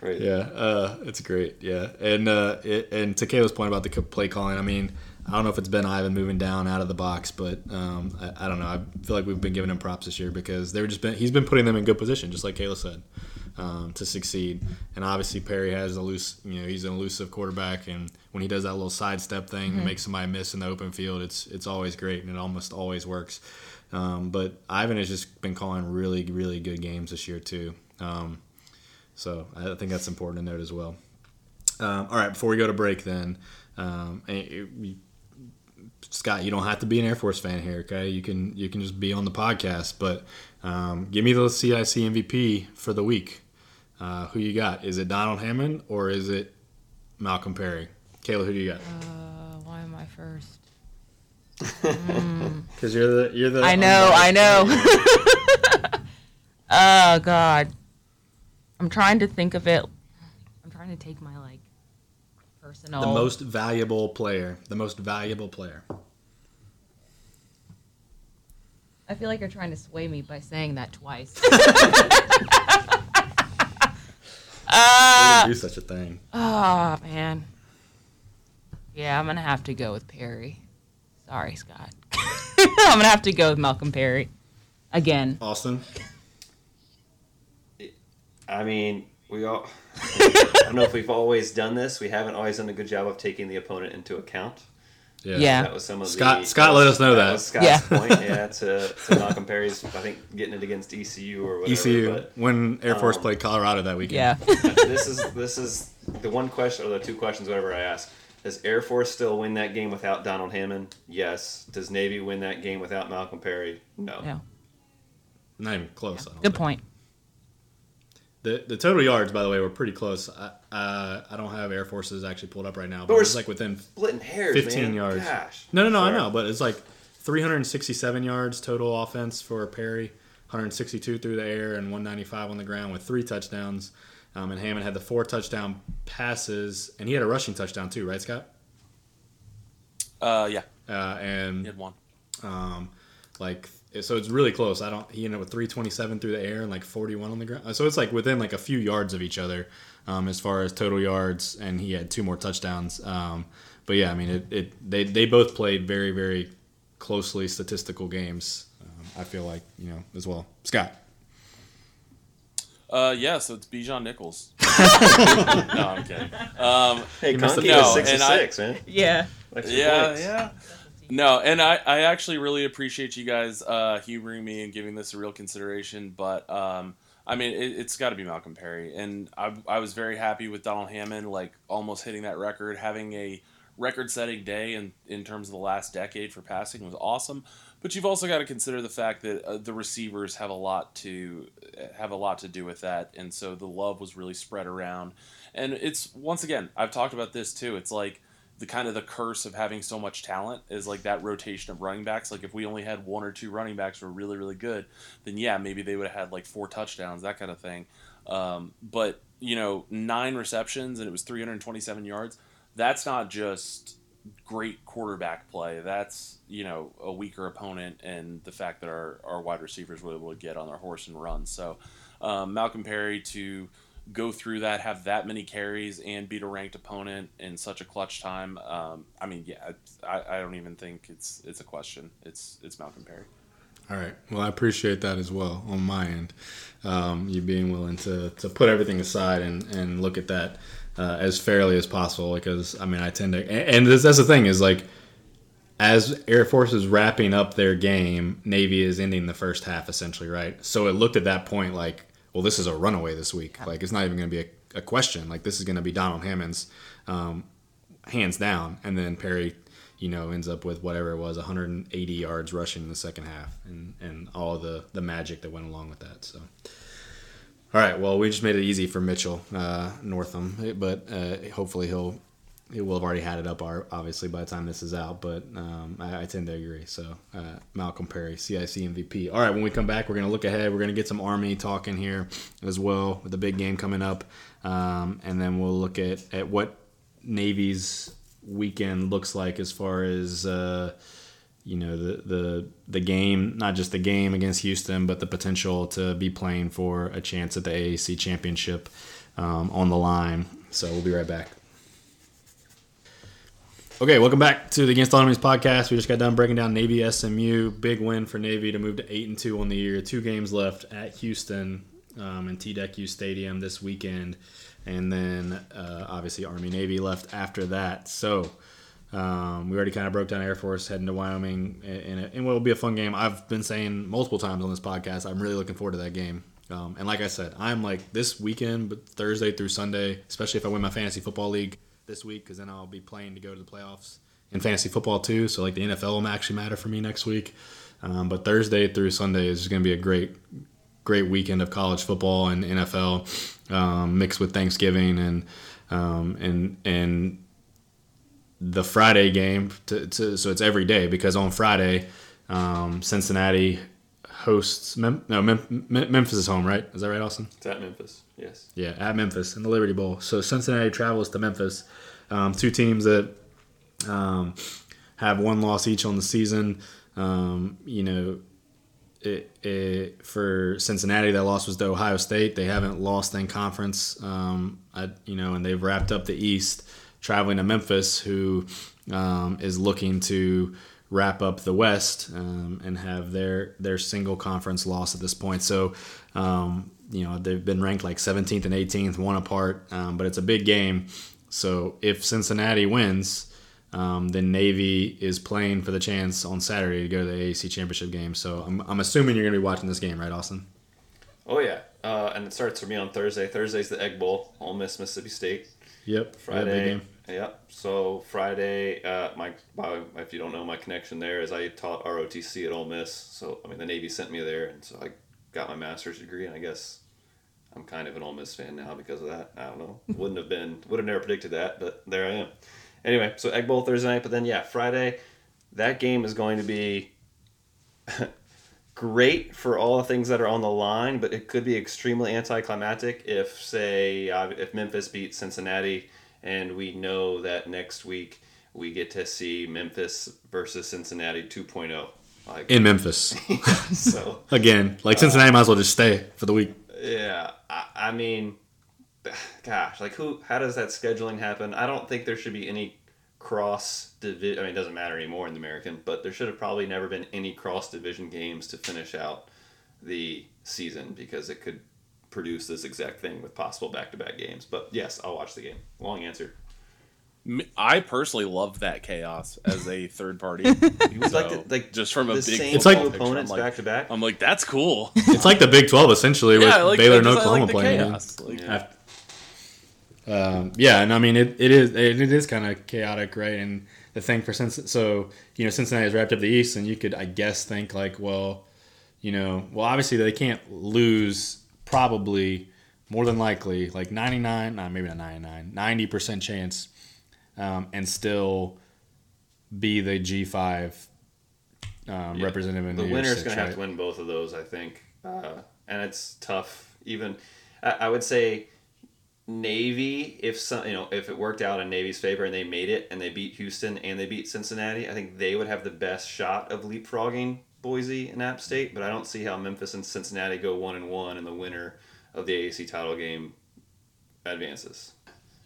great. yeah, uh, it's great. Yeah, and uh, it, and to Kayla's point about the play calling, I mean, I don't know if it's been Ivan moving down out of the box, but um, I, I don't know. I feel like we've been giving him props this year because they've just been he's been putting them in good position, just like Kayla said, um, to succeed. And obviously Perry has a loose, you know, he's an elusive quarterback, and when he does that little sidestep thing mm-hmm. and makes somebody miss in the open field, it's it's always great and it almost always works. Um, but Ivan has just been calling really, really good games this year too. Um, so I think that's important to note as well. Um, all right, before we go to break, then um, it, it, we. Scott, you don't have to be an Air Force fan here, okay? You can you can just be on the podcast, but um, give me the C I C M V P for the week. Uh, who you got? Is it Donald Hammond or is it Malcolm Perry? Kayla, who do you got? Uh, why am I first? Because mm. you're the you're the. I know, I know. Oh God, I'm trying to think of it. I'm trying to take my like. Personal. The most valuable player. The most valuable player. I feel like you're trying to sway me by saying that twice. uh, you do such a thing. Oh, man. Yeah, I'm going to have to go with Perry. Sorry, Scott. I'm going to have to go with Malcolm Perry. Again. Austin? I mean... We all, I don't know if we've always done this. We haven't always done a good job of taking the opponent into account. Yeah. yeah. That was some of Scott, the, Scott let us know that. That was Scott's yeah. point, yeah, to, to Malcolm Perry's, I think, getting it against E C U or whatever. E C U, but, when Air Force um, played Colorado that weekend. Yeah. this is this is the one question, or the two questions, whatever I ask. Does Air Force still win that game without Donald Hammond? Yes. Does Navy win that game without Malcolm Perry? No. No. Not even close. Yeah. I don't good think. Point. The the total yards, by the way, were pretty close. I uh, I don't have Air Forces actually pulled up right now, but, but we're it's like within splitting hairs, fifteen man. yards. Gosh. No, no, no, sure. I know, but it's like three hundred sixty-seven yards total offense for Perry, one hundred sixty-two through the air and one ninety-five on the ground with three touchdowns. Um, and Hammond had the four touchdown passes, and he had a rushing touchdown too, right, Scott? Uh, yeah. Uh, and he had one. Um, like. So it's really close. I don't. He ended up with three twenty-seven through the air and like forty-one on the ground. So it's like within like a few yards of each other, um, as far as total yards. And he had two more touchdowns. Um, but yeah, I mean, it. it they, they both played very very closely statistical games. Um, I feel like you know as well, Scott. Uh, yeah. So it's Bijan Nichols. No, I'm kidding. Um, hey, he must have no, six and six, I, man. Yeah. Extra yeah, points. yeah. No, and I, I actually really appreciate you guys uh, humoring me and giving this a real consideration. But, um, I mean, it, it's got to be Malcolm Perry. And I, I was very happy with Donald Hammond, like, almost hitting that record. Having a record-setting day in, in terms of the last decade for passing was awesome. But you've also got to consider the fact that uh, the receivers have a lot to have a lot to do with that. And so the love was really spread around. And it's, once again, I've talked about this, too. It's like, the kind of the curse of having so much talent is like that rotation of running backs. Like if we only had one or two running backs who were really, really good, then yeah, maybe they would have had like four touchdowns, that kind of thing. Um, but you know, nine receptions and it was three hundred twenty-seven yards. That's not just great quarterback play. That's, you know, a weaker opponent and the fact that our, our wide receivers were able to get on their horse and run. So um, Malcolm Perry to go through that, have that many carries, and beat a ranked opponent in such a clutch time. Um, I mean, yeah, I, I don't even think it's it's a question. It's it's Malcolm Perry. All right. Well, I appreciate that as well on my end. Um, you being willing to to put everything aside and, and look at that uh, as fairly as possible because, I mean, I tend to... And, and this, that's the thing is, like, as Air Force is wrapping up their game, Navy is ending the first half, essentially, right? So it looked at that point like, well, this is a runaway this week. Like, it's not even going to be a, a question. Like, this is going to be Donald Hammond's um, hands down. And then Perry, you know, ends up with whatever it was, one hundred eighty yards rushing in the second half and, and all the, the magic that went along with that. So, all right, well, we just made it easy for Mitchell uh, Northam. But uh, hopefully he'll he will have already had it up, obviously, by the time this is out. But um, I, I tend to agree. So uh, Malcolm Perry, C I C M V P. All right, when we come back, we're going to look ahead. We're going to get some Army talk in here as well with the big game coming up. Um, and then we'll look at, at what Navy's weekend looks like as far as, uh, you know, the, the, the game, not just the game against Houston, but the potential to be playing for a chance at the A A C championship um, on the line. So we'll be right back. Okay, welcome back to the Against All Enemies podcast. We just got done breaking down Navy S M U. Big win for Navy to move to eight and two on the year. Two games left at Houston um, in T D E C U Stadium this weekend. And then, uh, obviously, Army-Navy left after that. So, um, we already kind of broke down Air Force heading to Wyoming in, in what will be a fun game. I've been saying multiple times on this podcast, I'm really looking forward to that game. Um, and like I said, I'm like this weekend, but Thursday through Sunday, especially if I win my fantasy football league this week, because then I'll be playing to go to the playoffs in fantasy football too. So like the N F L will actually matter for me next week. Um, but Thursday through Sunday is going to be a great, great weekend of college football and N F L um, mixed with Thanksgiving and um, and and the Friday game. To, to, so it's every day because on Friday, um, Cincinnati hosts Mem- no Mem- Mem- Memphis is home, right? Is that right, Austin? It's at Memphis. Yes. Yeah, at Memphis in the Liberty Bowl. So Cincinnati travels to Memphis. Um, two teams that um, have one loss each on the season. Um, you know, it, it, for Cincinnati, that loss was to Ohio State. They haven't lost in conference, um, I, you know, and they've wrapped up the East, traveling to Memphis, who um, is looking to wrap up the West um, and have their, their single conference loss at this point. So, um, you know, they've been ranked like seventeenth and eighteenth, one apart, um, but it's a big game. So if Cincinnati wins, um, then Navy is playing for the chance on Saturday to go to the A A C championship game. So I'm I'm assuming you're going to be watching this game, right, Austin? Oh, yeah. Uh, and it starts for me on Thursday. Thursday's the Egg Bowl, Ole Miss, Mississippi State. Yep. Friday. Yep. So Friday, uh, my, my if you don't know, my connection there is I taught R O T C at Ole Miss. So, I mean, the Navy sent me there, and so I got my master's degree, and I guess I'm kind of an Ole Miss fan now because of that. I don't know. Wouldn't have been, would have never predicted that, but there I am. Anyway, so Egg Bowl Thursday night, but then, yeah, Friday, that game is going to be great for all the things that are on the line, but it could be extremely anticlimactic if, say, if Memphis beats Cincinnati and we know that next week we get to see Memphis versus Cincinnati two point oh. Like, in Memphis. So again, like Cincinnati uh, might as well just stay for the week. Yeah, I, I mean, gosh, like who? How does that scheduling happen? I don't think there should be any cross division. I mean, it doesn't matter anymore in the American, but there should have probably never been any cross division games to finish out the season because it could produce this exact thing with possible back to back games. But yes, I'll watch the game. Long answer. I personally love that chaos as a third party. You would so, like, to, like just from a big it's like opponents back to back. I'm like, that's cool. It's like the Big twelve essentially, yeah, with like, Baylor and Oklahoma like playing. Chaos. Like, yeah. Um, yeah, and I mean it. It is it, it is kind of chaotic, right? And the thing for Cincinnati, so you know Cincinnati has wrapped up the East, and you could I guess think like, well, you know, well obviously they can't lose probably more than likely like ninety-nine, nah, maybe not ninety-nine, ninety percent chance. Um, and still be the G five um, yeah. representative in the New Year's Six. The winner's going to have to win both of those, I think. Uh, and it's tough. Even I, I would say Navy, if some, you know, if it worked out in Navy's favor and they made it and they beat Houston and they beat Cincinnati, I think they would have the best shot of leapfrogging Boise and App State. But I don't see how Memphis and Cincinnati go one and one, and the winner of the A A C title game advances.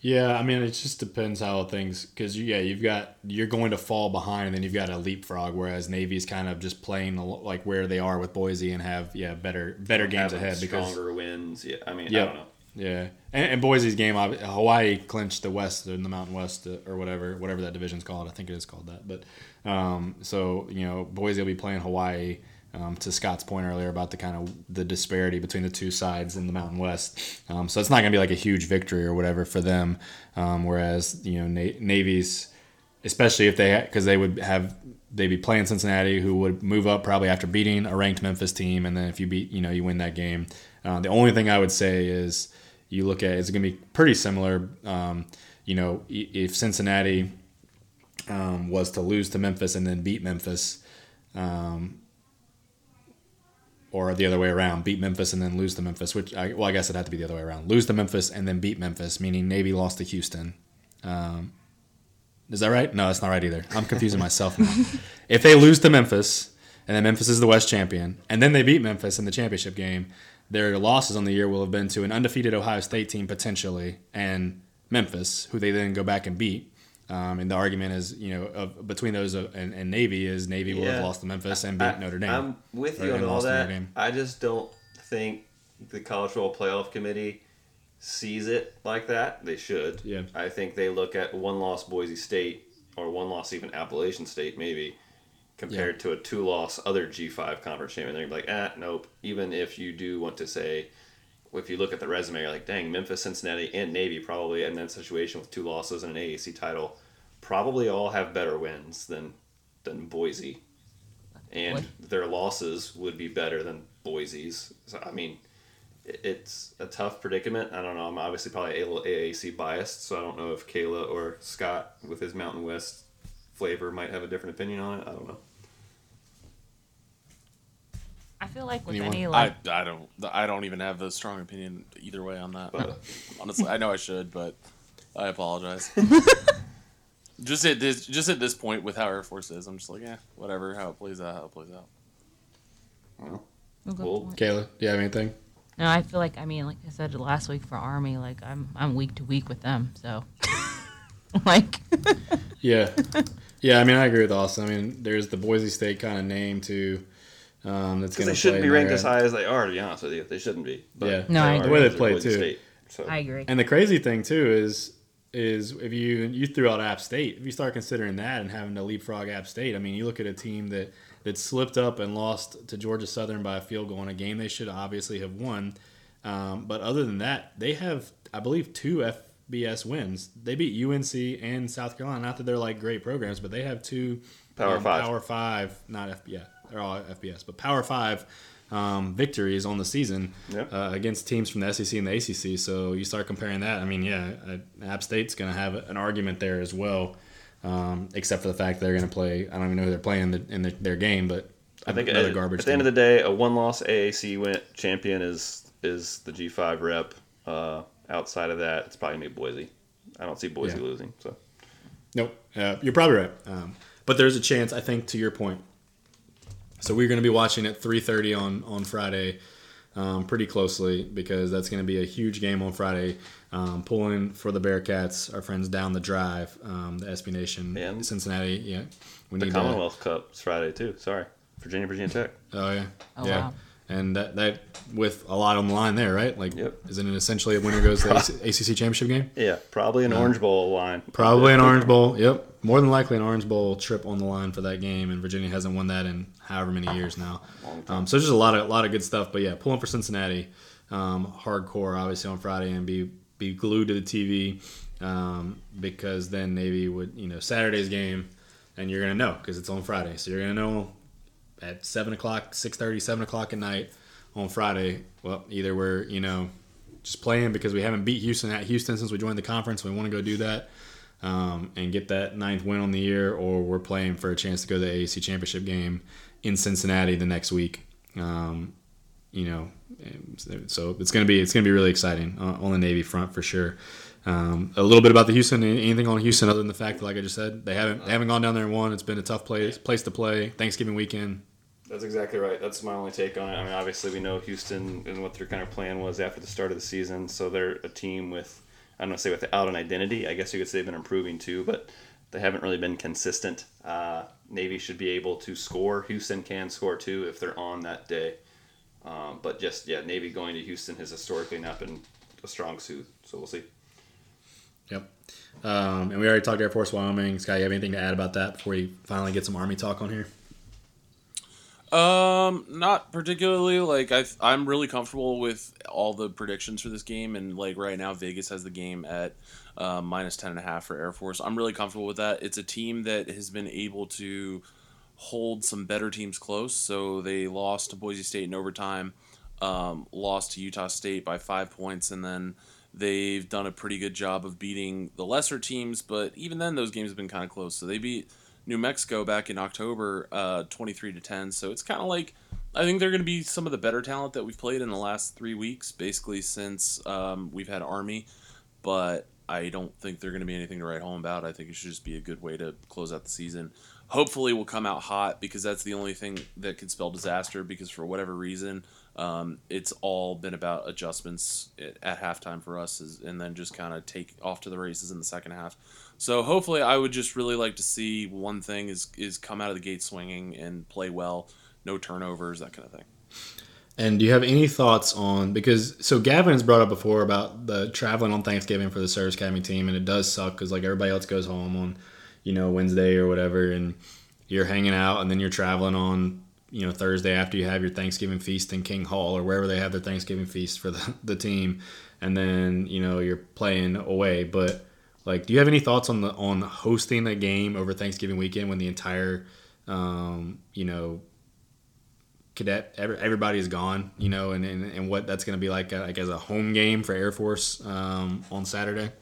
Yeah, I mean, it just depends how things, because yeah, you've got you're going to fall behind, and then you've got a leapfrog. Whereas Navy's kind of just playing like where they are with Boise and have yeah better better games ahead because stronger wins. Yeah, I mean, yeah, I don't know. Yeah, and, and Boise's game, Hawaii clinched the West in the Mountain West or whatever whatever that division's called. I think it is called that. But um, so you know, Boise will be playing Hawaii. Um, to Scott's point earlier about the kind of the disparity between the two sides in the Mountain West. Um, so it's not going to be like a huge victory or whatever for them. Um, whereas, you know, Na- Navy's, especially if they, because they would have, they'd be playing Cincinnati, who would move up probably after beating a ranked Memphis team. And then if you beat, you know, you win that game. Uh, the only thing I would say is you look at, it's going to be pretty similar. Um, you know, if Cincinnati um, was to lose to Memphis and then beat Memphis, um, or the other way around, beat Memphis and then lose to Memphis, which, I, well, I guess it'd have to be the other way around. Lose to Memphis and then beat Memphis, meaning Navy lost to Houston. Um, is that right? No, that's not right either. I'm confusing myself now. If they lose to Memphis, and then Memphis is the West champion, and then they beat Memphis in the championship game, their losses on the year will have been to an undefeated Ohio State team potentially and Memphis, who they then go back and beat. Um, and the argument is, you know, of, between those uh, and, and Navy is Navy will yeah. have lost to Memphis and beat I, Notre Dame. I'm with you on all that. I just don't think the College Football Playoff Committee sees it like that. They should. Yeah. I think they look at one loss Boise State or one loss even Appalachian State maybe compared yeah. to a two loss other G five conference champion. They're like, ah, nope. Even if you do want to say, if you look at the resume, you're like, dang, Memphis, Cincinnati, and Navy probably in that situation with two losses and an A A C title probably all have better wins than than Boise. And what? Their losses would be better than Boise's. So, I mean, it's a tough predicament. I don't know. I'm obviously probably a little A A C biased, so I don't know if Kayla or Scott with his Mountain West flavor might have a different opinion on it. I don't know. I feel like with Anyone? any like I, I don't I don't even have the strong opinion either way on that. But honestly, I know I should, but I apologize. just at this just at this point with how Air Force is, I'm just like, eh, whatever, how it plays out, how it plays out. Well, we'll cool. Kayla, do you have anything? No, I feel like I mean, like I said last week for Army, like I'm I'm week to week with them, so like Yeah. Yeah, I mean I agree with Austin. I mean, there's the Boise State kind of name to Um, that's because they shouldn't be ranked there. As high as they are, to be honest with you. They shouldn't be. But yeah, no, the way they play too. State, so. I agree. And the crazy thing too is is if you you threw out App State, if you start considering that and having to leapfrog App State, I mean, you look at a team that that slipped up and lost to Georgia Southern by a field goal in a game they should obviously have won. Um, but other than that, they have, I believe, two F B S wins. They beat U N C and South Carolina. Not that they're like great programs, but they have two Power um, Five, Power Five, not F B S. They're all F B S, but Power Five um, victories on the season yeah. uh, against teams from the S E C and the A C C. So you start comparing that. I mean, yeah, App State's going to have an argument there as well, um, except for the fact that they're going to play. I don't even know who they're playing in, the, in the, their game, but I think another a, garbage. At the team. End of the day, a one-loss A A C win champion is is the G five rep. Uh, outside of that, it's probably going to be Boise. I don't see Boise yeah. losing. So, nope, uh, you're probably right. Um, but there's a chance, I think, to your point. So we're going to be watching at three thirty on, on Friday um, pretty closely, because that's going to be a huge game on Friday. Um, pulling for the Bearcats, our friends down the drive, um, the S B Nation, and Cincinnati. Yeah, we the need Commonwealth to, Cup is Friday too. Sorry, Virginia, Virginia Tech. Oh yeah, oh, yeah. Wow. And that, that with a lot on the line there, right? Like, yep. Isn't it essentially a winner goes to the A C C championship game? Yeah, probably an um, Orange Bowl line. Probably an Orange Bowl. Yep, more than likely an Orange Bowl trip on the line for that game. And Virginia hasn't won that in however many years now. Um, so there's just a lot of a lot of good stuff. But yeah, pulling for Cincinnati, um, hardcore obviously on Friday, and be be glued to the T V um, because then Navy would, you know, Saturday's game, and you're gonna know because it's on Friday, so you're gonna know. At seven o'clock, six thirty, seven o'clock at night on Friday, well, either we're, you know, just playing because we haven't beat Houston at Houston since we joined the conference. We want to go do that um, and get that ninth win on the year, or we're playing for a chance to go to the A A C championship game in Cincinnati the next week. Um, you know, so it's going to be it's going to be really exciting on the Navy front for sure. Um, a little bit about the Houston, anything on Houston other than the fact that, like I just said, they haven't they haven't gone down there and won. It's been a tough place place to play. Thanksgiving weekend. That's exactly right. That's my only take on it. I mean, obviously we know Houston and what their kind of plan was after the start of the season. So they're a team with, I don't want to say without an identity. I guess you could say they've been improving too, but they haven't really been consistent. Uh, Navy should be able to score. Houston can score too if they're on that day. Um, but just, yeah, Navy going to Houston has historically not been a strong suit. So we'll see. Yep. Um, and we already talked Air Force Wyoming. Scott, you have anything to add about that before you finally get some Army talk on here? Um, not particularly. Like, I, I'm really comfortable with all the predictions for this game, and like right now, Vegas has the game at uh, minus ten and a half for Air Force. I'm really comfortable with that. It's a team that has been able to hold some better teams close. So they lost to Boise State in overtime, um, lost to Utah State by five points, and then they've done a pretty good job of beating the lesser teams. But even then, those games have been kind of close. So they beat New Mexico back in October, uh, twenty-three to ten. So it's kind of like, I think they're going to be some of the better talent that we've played in the last three weeks, basically since um, we've had Army. But I don't think they're going to be anything to write home about. I think it should just be a good way to close out the season. Hopefully we'll come out hot, because that's the only thing that could spell disaster, because for whatever reason, um, it's all been about adjustments at halftime for us, and then just kind of take off to the races in the second half. So hopefully, I would just really like to see one thing is is come out of the gate swinging and play well, no turnovers, that kind of thing. And do you have any thoughts on, because so Gavin has brought up before about the traveling on Thanksgiving for the Service Academy team, and it does suck because like everybody else goes home on, you know, Wednesday or whatever, and you're hanging out, and then you're traveling on, you know, Thursday after you have your Thanksgiving feast in King Hall or wherever they have their Thanksgiving feast for the, the team, and then you know you're playing away, but. Like, do you have any thoughts on the on hosting a game over Thanksgiving weekend when the entire, um, you know, cadet every, everybody is gone, you know, and, and, and what that's going to be like, like as a home game for Air Force um, on Saturday?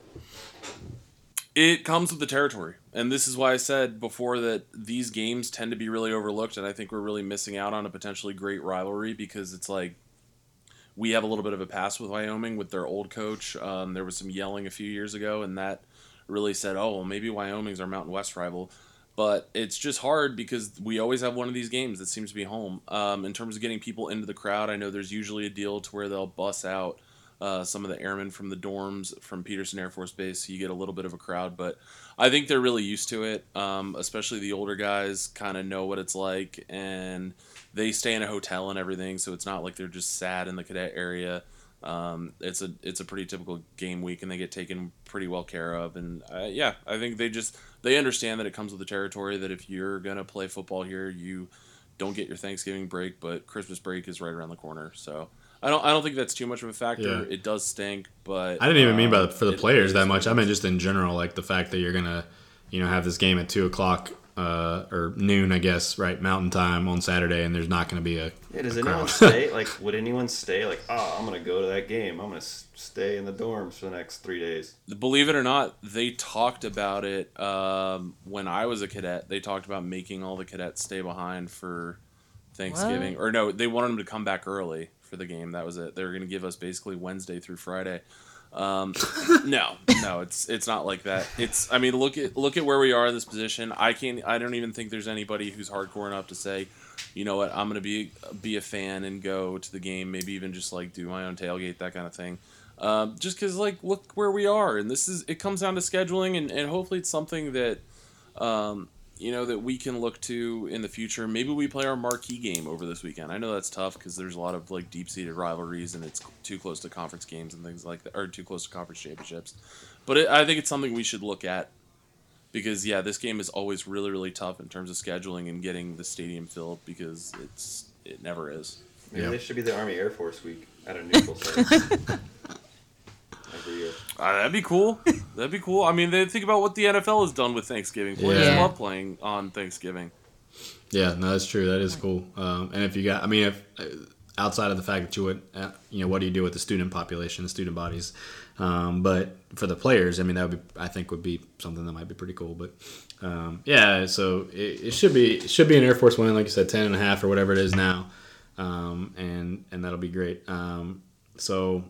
It comes with the territory, and this is why I said before that these games tend to be really overlooked, and I think we're really missing out on a potentially great rivalry because it's like. We have a little bit of a pass with Wyoming with their old coach. Um, there was some yelling a few years ago, and that really said, oh, well, maybe Wyoming's our Mountain West rival. But it's just hard because we always have one of these games that seems to be home. Um, in terms of getting people into the crowd, I know there's usually a deal to where they'll bus out uh, some of the airmen from the dorms from Peterson Air Force Base, so you get a little bit of a crowd. But I think they're really used to it, um, especially the older guys kind of know what it's like, and they stay in a hotel and everything, so it's not like they're just sad in the cadet area. Um, it's a it's a pretty typical game week, and they get taken pretty well care of. And uh, yeah, I think they just they understand that it comes with the territory, that if you're gonna play football here, you don't get your Thanksgiving break, but Christmas break is right around the corner. So I don't I don't think that's too much of a factor. Yeah. It does stink, but I didn't even um, mean by the, for the it, players it that much. I meant just in general, like the fact that you're gonna you know have this game at two o'clock. uh, or noon, I guess, right, Mountain Time on Saturday, and there's not going to be a. Yeah, does a anyone crowd. stay? Like, would anyone stay? Like, oh, I'm going to go to that game. I'm going to stay in the dorms for the next three days. Believe it or not, they talked about it um, when I was a cadet. They talked about making all the cadets stay behind for Thanksgiving, what? or no, they wanted them to come back early for the game. That was it. They were going to give us basically Wednesday through Friday. Um, no, no, it's, it's not like that. It's, I mean, look at, look at where we are in this position. I can't, I don't even think there's anybody who's hardcore enough to say, you know what, I'm going to be, be a fan and go to the game, maybe even just like do my own tailgate, that kind of thing. Um, just cause like, look where we are, and this is, it comes down to scheduling, and, and hopefully it's something that, um, you know, that we can look to in the future. Maybe we play our marquee game over this weekend. I know that's tough because there's a lot of like deep-seated rivalries, and it's too close to conference games and things like that, or too close to conference championships. But it, I think it's something we should look at because, yeah, this game is always really, really tough in terms of scheduling and getting the stadium filled because it's it never is. Maybe yeah. They should be the Army Air Force week at a neutral site. Uh, that'd be cool. That'd be cool. I mean, they think about what the N F L has done with Thanksgiving. Players yeah. love playing on Thanksgiving. Yeah, no, that's true. That is cool. Um, and if you got, I mean, if outside of the fact that you would, you know, what do you do with the student population, the student bodies? Um, but for the players, I mean, that would be, I think, would be something that might be pretty cool. But um, yeah, so it, it should be, it should be an Air Force One, like you said, ten and a half or whatever it is now, um, and and that'll be great. Um, so,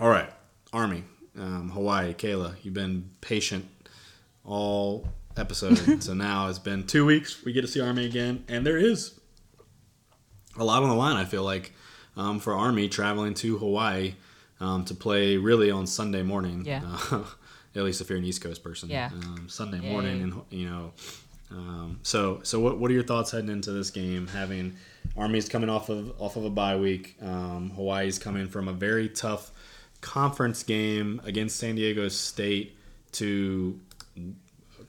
all right. Army, um, Hawaii, Kayla, you've been patient all episode. So now it's been two weeks. We get to see Army again, and there is a lot on the line, I feel like, um, for Army traveling to Hawaii um, to play really on Sunday morning. Yeah. Uh, at least if you're an East Coast person. Yeah. Um, Sunday Yay. morning, and you know. Um, so so what what are your thoughts heading into this game? Having Army's coming off of off of a bye week, um, Hawaii's coming from a very tough conference game against San Diego State to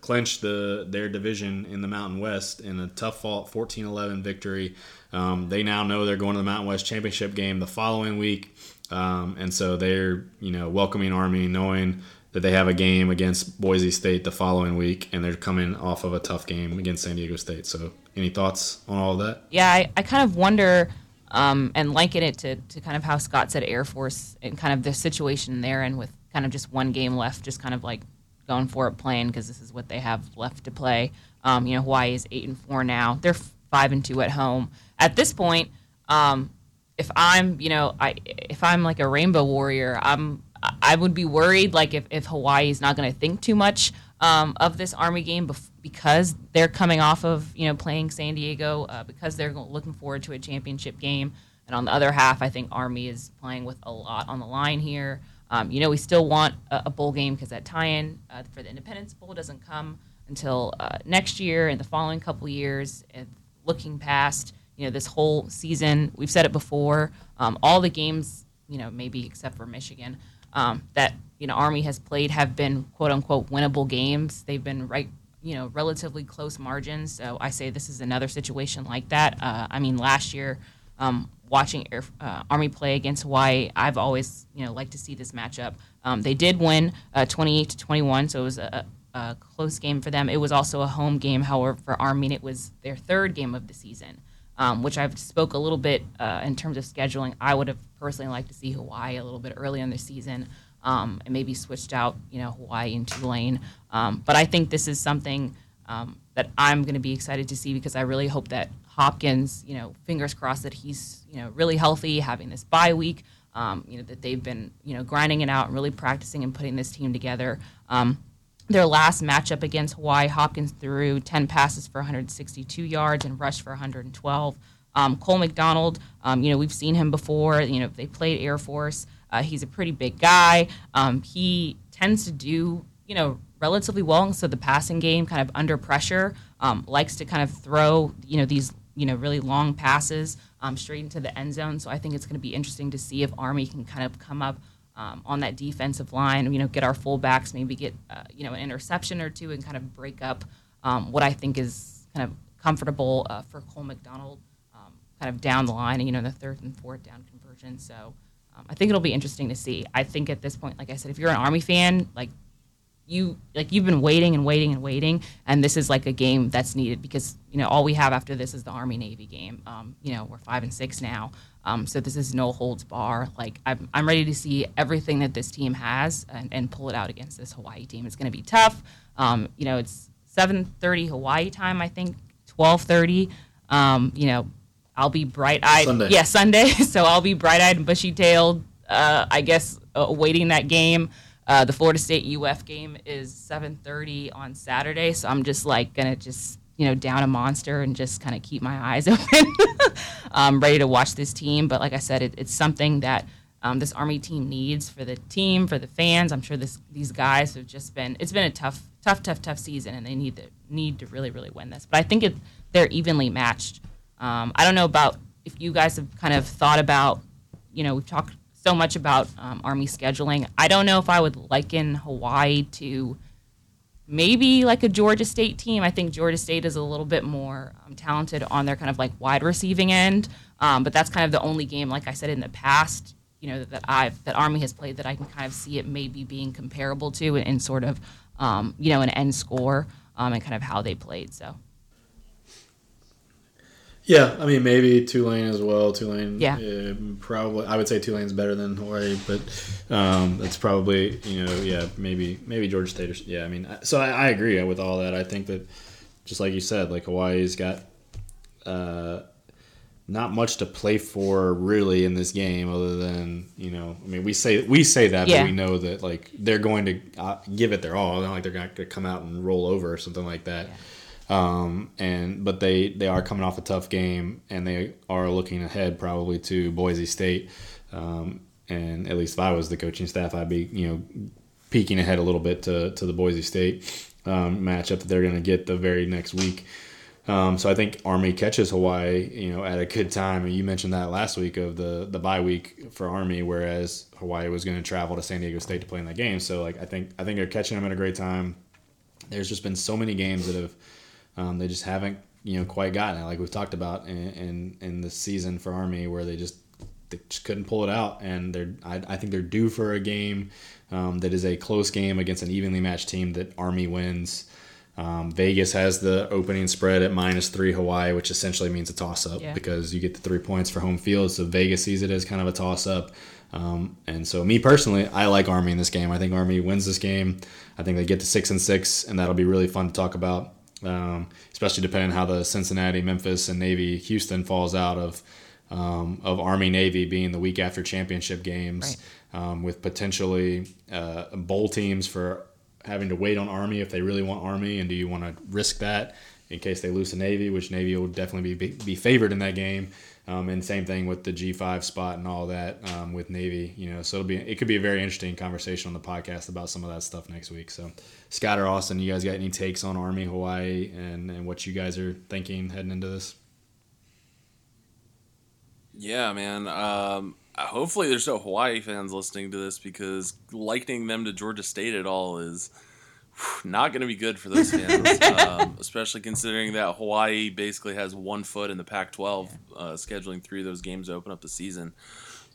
clinch the their division in the Mountain West in a tough fault fourteen eleven victory. Um, they now know they're going to the Mountain West Championship game the following week, um, and so they're you know welcoming Army, knowing that they have a game against Boise State the following week, and they're coming off of a tough game against San Diego State. So, any thoughts on all of that? Yeah, I, I kind of wonder. Um, and liken it to, to kind of how Scott said Air Force and kind of the situation there, and with kind of just one game left, just kind of like going for it, playing because this is what they have left to play. Um, you know, Hawaii is eight and four now; they're five and two at home at this point. Um, if I'm, you know, I if I'm like a rainbow warrior, I'm I would be worried like if if Hawaii is not going to think too much um, of this Army game before. Because they're coming off of, you know, playing San Diego, uh, because they're looking forward to a championship game. And on the other half, I think Army is playing with a lot on the line here. Um, you know, we still want a, a bowl game because that tie-in uh, for the Independence Bowl doesn't come until uh, next year and the following couple years. And looking past, you know, this whole season, we've said it before, um, all the games, you know, maybe except for Michigan, um, that, you know, Army has played have been, quote-unquote, winnable games. They've been right you know, relatively close margins. So I say this is another situation like that. Uh, I mean, last year, um, watching Air, uh, Army play against Hawaii, I've always, you know, liked to see this matchup. Um, they did win uh, twenty-eight to twenty-one, so it was a, a close game for them. It was also a home game, however, for Army, and it was their third game of the season, um, which I've spoke a little bit uh, in terms of scheduling. I would have personally liked to see Hawaii a little bit earlier in the season. Um, and maybe switched out, you know, Hawaii and Tulane. Um, but I think this is something um, that I'm going to be excited to see because I really hope that Hopkins, you know, fingers crossed that he's, you know, really healthy, having this bye week, um, you know, that they've been, you know, grinding it out and really practicing and putting this team together. Um, their last matchup against Hawaii, Hopkins threw ten passes for one hundred sixty-two yards and rushed for one hundred twelve. Um, Cole McDonald, um, you know, we've seen him before. You know, they played Air Force. Uh, he's a pretty big guy. Um, he tends to do, you know, relatively well. So the passing game, kind of under pressure, um, likes to kind of throw, you know, these, you know, really long passes um, straight into the end zone. So I think it's going to be interesting to see if Army can kind of come up um, on that defensive line, you know, get our fullbacks, maybe get, uh, you know, an interception or two and kind of break up um, what I think is kind of comfortable uh, for Cole McDonald um, kind of down the line, and you know, the third and fourth down conversion. So. Um, I think it'll be interesting to see. I think at this point, like I said, if you're an Army fan, like you like you've been waiting and waiting and waiting, and this is like a game that's needed because you know all we have after this is the Army Navy game. Um, you know we're five and six now, um, so this is no holds bar. Like I'm I'm ready to see everything that this team has and, and pull it out against this Hawaii team. It's going to be tough. Um, you know it's seven thirty Hawaii time, I think twelve thirty. Um, you know I'll be bright eyed. Sunday. Yeah, Sunday. So I'll be bright eyed and bushy tailed. Uh, I guess uh, awaiting that game. Uh, the Florida State U F game is seven thirty on Saturday, so I'm just like gonna just you know down a monster and just kind of keep my eyes open. I'm ready to watch this team, but like I said, it, it's something that um, this Army team needs for the team, for the fans. I'm sure this these guys have just been it's been a tough, tough, tough, tough season, and they need to need to really, really win this. But I think it they're evenly matched. Um, I don't know about if you guys have kind of thought about you know we've talked. So much about um, Army scheduling. I don't know if I would liken Hawaii to maybe like a Georgia State team. I think Georgia State is a little bit more um, talented on their kind of like wide receiving end, um, but that's kind of the only game, like I said in the past, you know, that I've that Army has played that I can kind of see it maybe being comparable to in, in sort of um, you know an end score um, and kind of how they played. So. Yeah, I mean, maybe Tulane as well. Tulane, yeah. uh, probably. I would say Tulane's better than Hawaii, but um, that's probably, you know, yeah, maybe maybe Georgia State. Or, yeah, I mean, so I, I agree with all that. I think that, just like you said, like Hawaii's got uh, not much to play for really in this game other than, you know, I mean, we say we say that, yeah. But we know that, like, they're going to uh, give it their all. Not like they're not going to come out and roll over or something like that. Yeah. Um, and but they, they are coming off a tough game, and they are looking ahead probably to Boise State. Um, and at least if I was the coaching staff, I'd be you know peeking ahead a little bit to to the Boise State um, matchup that they're going to get the very next week. Um, so I think Army catches Hawaii you know at a good time. And you mentioned that last week of the the bye week for Army, whereas Hawaii was going to travel to San Diego State to play in that game. So like I think I think they're catching them at a great time. There's just been so many games that have. Um, they just haven't, you know, quite gotten it, like we've talked about in in, in the season for Army, where they just they just couldn't pull it out, and they're I, I think they're due for a game um, that is a close game against an evenly matched team that Army wins. Um, Vegas has the opening spread at minus three Hawaii, which essentially means a toss up yeah. because you get the three points for home field. So Vegas sees it as kind of a toss up. Um, and so me personally, I like Army in this game. I think Army wins this game. I think they get to six and six, and that'll be really fun to talk about. Um, especially depending on how the Cincinnati, Memphis, and Navy Houston falls out of um, of Army Navy being the week after championship games, right. um, with potentially uh, bowl teams for having to wait on Army if they really want Army, and do you want to risk that in case they lose to Navy, which Navy will definitely be be favored in that game, um, and same thing with the G five spot and all that um, with Navy, you know. So it'll be it could be a very interesting conversation on the podcast about some of that stuff next week. So. Scott or Austin, you guys got any takes on Army, Hawaii, and, and what you guys are thinking heading into this? Yeah, man. Um, hopefully there's no Hawaii fans listening to this, because likening them to Georgia State at all is whew, not going to be good for those fans, um, especially considering that Hawaii basically has one foot in the Pac twelve, uh, scheduling three of those games to open up the season.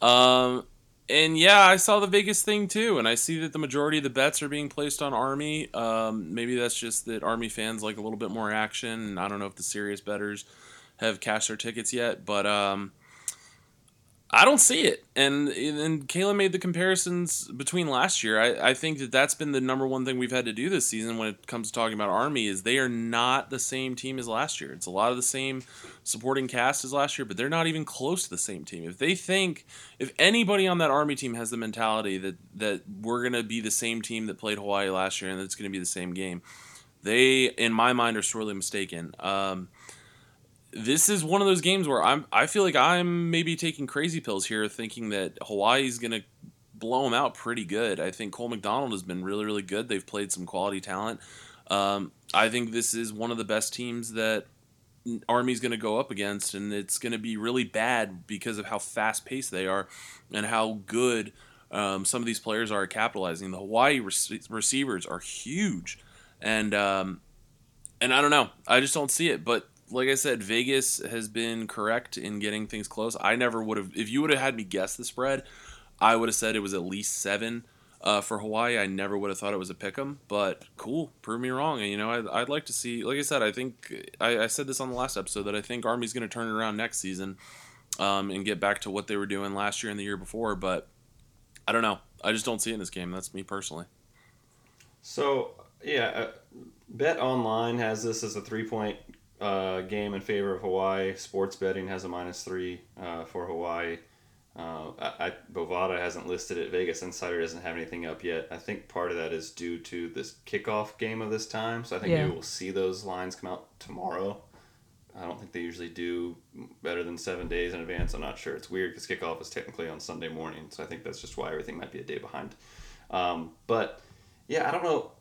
Um And yeah, I saw the Vegas thing too, and I see that the majority of the bets are being placed on Army. Um, maybe that's just that Army fans like a little bit more action, and I don't know if the serious bettors have cashed their tickets yet, but um, I don't see it. And and Kayla made the comparisons between last year. I, I think that that's been the number one thing we've had to do this season when it comes to talking about Army is they are not the same team as last year. It's a lot of the same supporting cast as last year, but they're not even close to the same team. If they think, if anybody on that Army team has the mentality that, that we're going to be the same team that played Hawaii last year and that it's going to be the same game, they, in my mind, are sorely mistaken. Um, this is one of those games where I'm, I feel like I'm maybe taking crazy pills here thinking that Hawaii's going to blow them out pretty good. I think Cole McDonald has been really, really good. They've played some quality talent. Um, I think this is one of the best teams that Army's going to go up against, and it's going to be really bad because of how fast paced they are and how good um, some of these players are at capitalizing. The Hawaii rec- receivers are huge, and um, and I don't know, I just don't see it. But like I said, Vegas has been correct in getting things close. I never would have, if you would have had me guess the spread, I would have said it was at least seven. Uh, for Hawaii, I never would have thought it was a pick'em, but cool, prove me wrong. And you know, I'd, I'd like to see. Like I said, I think I, I said this on the last episode that I think Army's going to turn it around next season, um, and get back to what they were doing last year and the year before. But I don't know. I just don't see it in this game. That's me personally. So yeah, Bet Online has this as a three-point uh, game in favor of Hawaii. Sports Betting has a minus three uh, for Hawaii. Uh, I, I, Bovada hasn't listed it. Vegas Insider doesn't have anything up yet. I think part of that is due to this kickoff game of this time. So I think yeah. maybe we'll see those lines come out tomorrow. I don't think they usually do better than seven days in advance. I'm not sure. It's weird because kickoff is technically on Sunday morning. So I think that's just why everything might be a day behind. Um, but yeah, I don't know.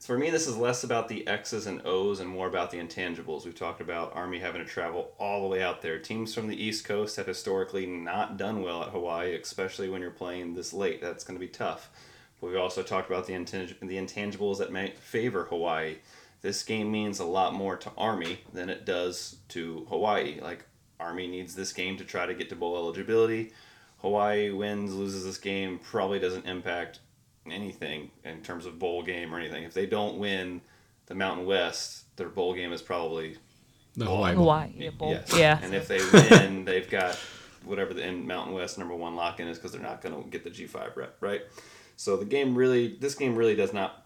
For me, this is less about the X's and O's and more about the intangibles. We've talked about Army having to travel all the way out there. Teams from the East Coast have historically not done well at Hawaii, especially when you're playing this late. That's going to be tough. But we've also talked about the intang- the intangibles that may favor Hawaii. This game means a lot more to Army than it does to Hawaii. Like, Army needs this game to try to get to bowl eligibility. Hawaii wins, loses this game, probably doesn't impact anything in terms of bowl game or anything. If they don't win the Mountain West, their bowl game is probably the Hawaii bowl. Hawaii, yeah, bowl. Yes. Yeah. And if they win, they've got whatever the Mountain West number one lock-in is because they're not going to get the G five rep, right? So the game really, this game really does not,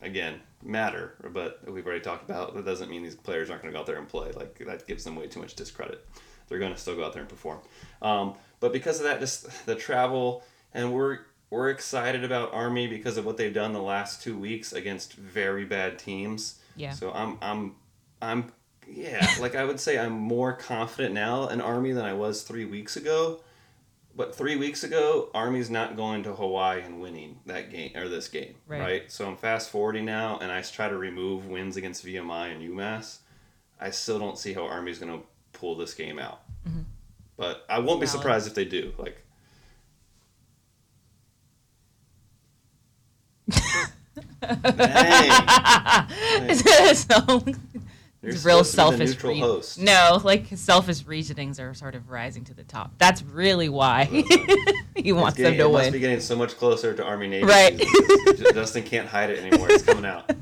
again, matter. But we've already talked about that doesn't mean these players aren't going to go out there and play. Like, that gives them way too much discredit. They're going to still go out there and perform. Um, but because of that, just the travel, and we're We're excited about Army because of what they've done the last two weeks against very bad teams. Yeah. So I'm, I'm, I'm, yeah, like I would say I'm more confident now in Army than I was three weeks ago. But three weeks ago, Army's not going to Hawaii and winning that game or this game, right? right? So I'm fast forwarding now, and I try to remove wins against V M I and UMass. I still don't see how Army's going to pull this game out. Mm-hmm. But I won't be Valid. surprised if they do. Like, it's real selfish re- no like selfish reasonings are sort of rising to the top. That's really why he wants getting, them to it win. Must be getting so much closer to Army Navy, right? Dustin can't hide it anymore. It's coming out.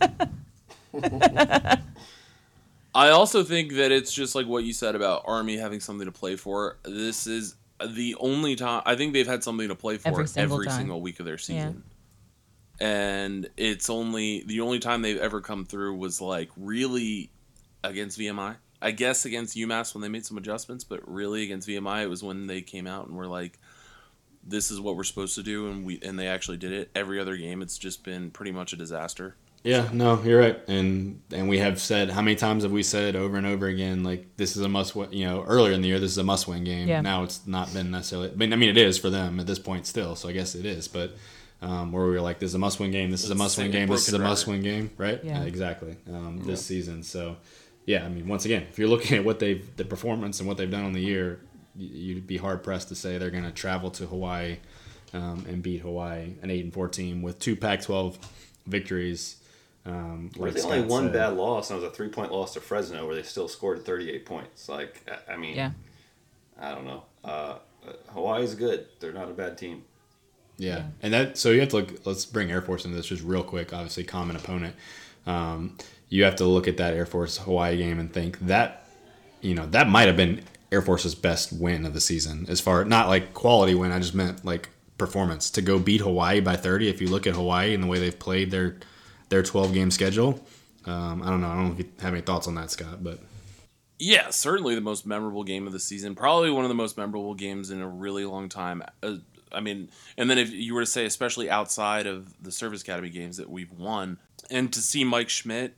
I also think that it's just like what you said about Army having something to play for. This is the only time I think they've had something to play for every single, every single week of their season. Yeah. And it's only the only time they've ever come through was like really against V M I, I guess against UMass when they made some adjustments, but really against V M I, it was when they came out and were like, this is what we're supposed to do. And we, and they actually did it. Every other game, it's just been pretty much a disaster. Yeah, no, you're right. And, and we have said, how many times have we said over and over again, like, this is a must win, you know, earlier in the year, this is a must win game. Yeah. Now it's not been necessarily, I mean, I mean, it is for them at this point still. So I guess it is, but Um, where we were like, this is a must-win game, this is a must-win game, this is a must-win game, right? Yeah. Uh, exactly, um, this yeah. season. So, yeah, I mean, once again, if you're looking at what they've, the performance and what they've done on the year, you'd be hard-pressed to say they're going to travel to Hawaii um, and beat Hawaii, an eight and four team with two Pac twelve victories. Um, like there's only one said. bad loss, and it was a three-point loss to Fresno where they still scored thirty-eight points. Like, I mean, yeah. I don't know. Uh, Hawaii's good. They're not a bad team. Yeah. yeah, and that so you have to look. Let's bring Air Force into this just real quick. Obviously, common opponent. Um, you have to look at that Air Force Hawaii game and think that, you know, that might have been Air Force's best win of the season as far not like quality win. I just meant like performance to go beat Hawaii by thirty. If you look at Hawaii and the way they've played their their twelve game schedule, um, I don't know. I don't know if you have any thoughts on that, Scott, but. Yeah, certainly the most memorable game of the season. Probably one of the most memorable games in a really long time. Uh, I mean, and then if you were to say, especially outside of the Service Academy games that we've won, and to see Mike Schmidt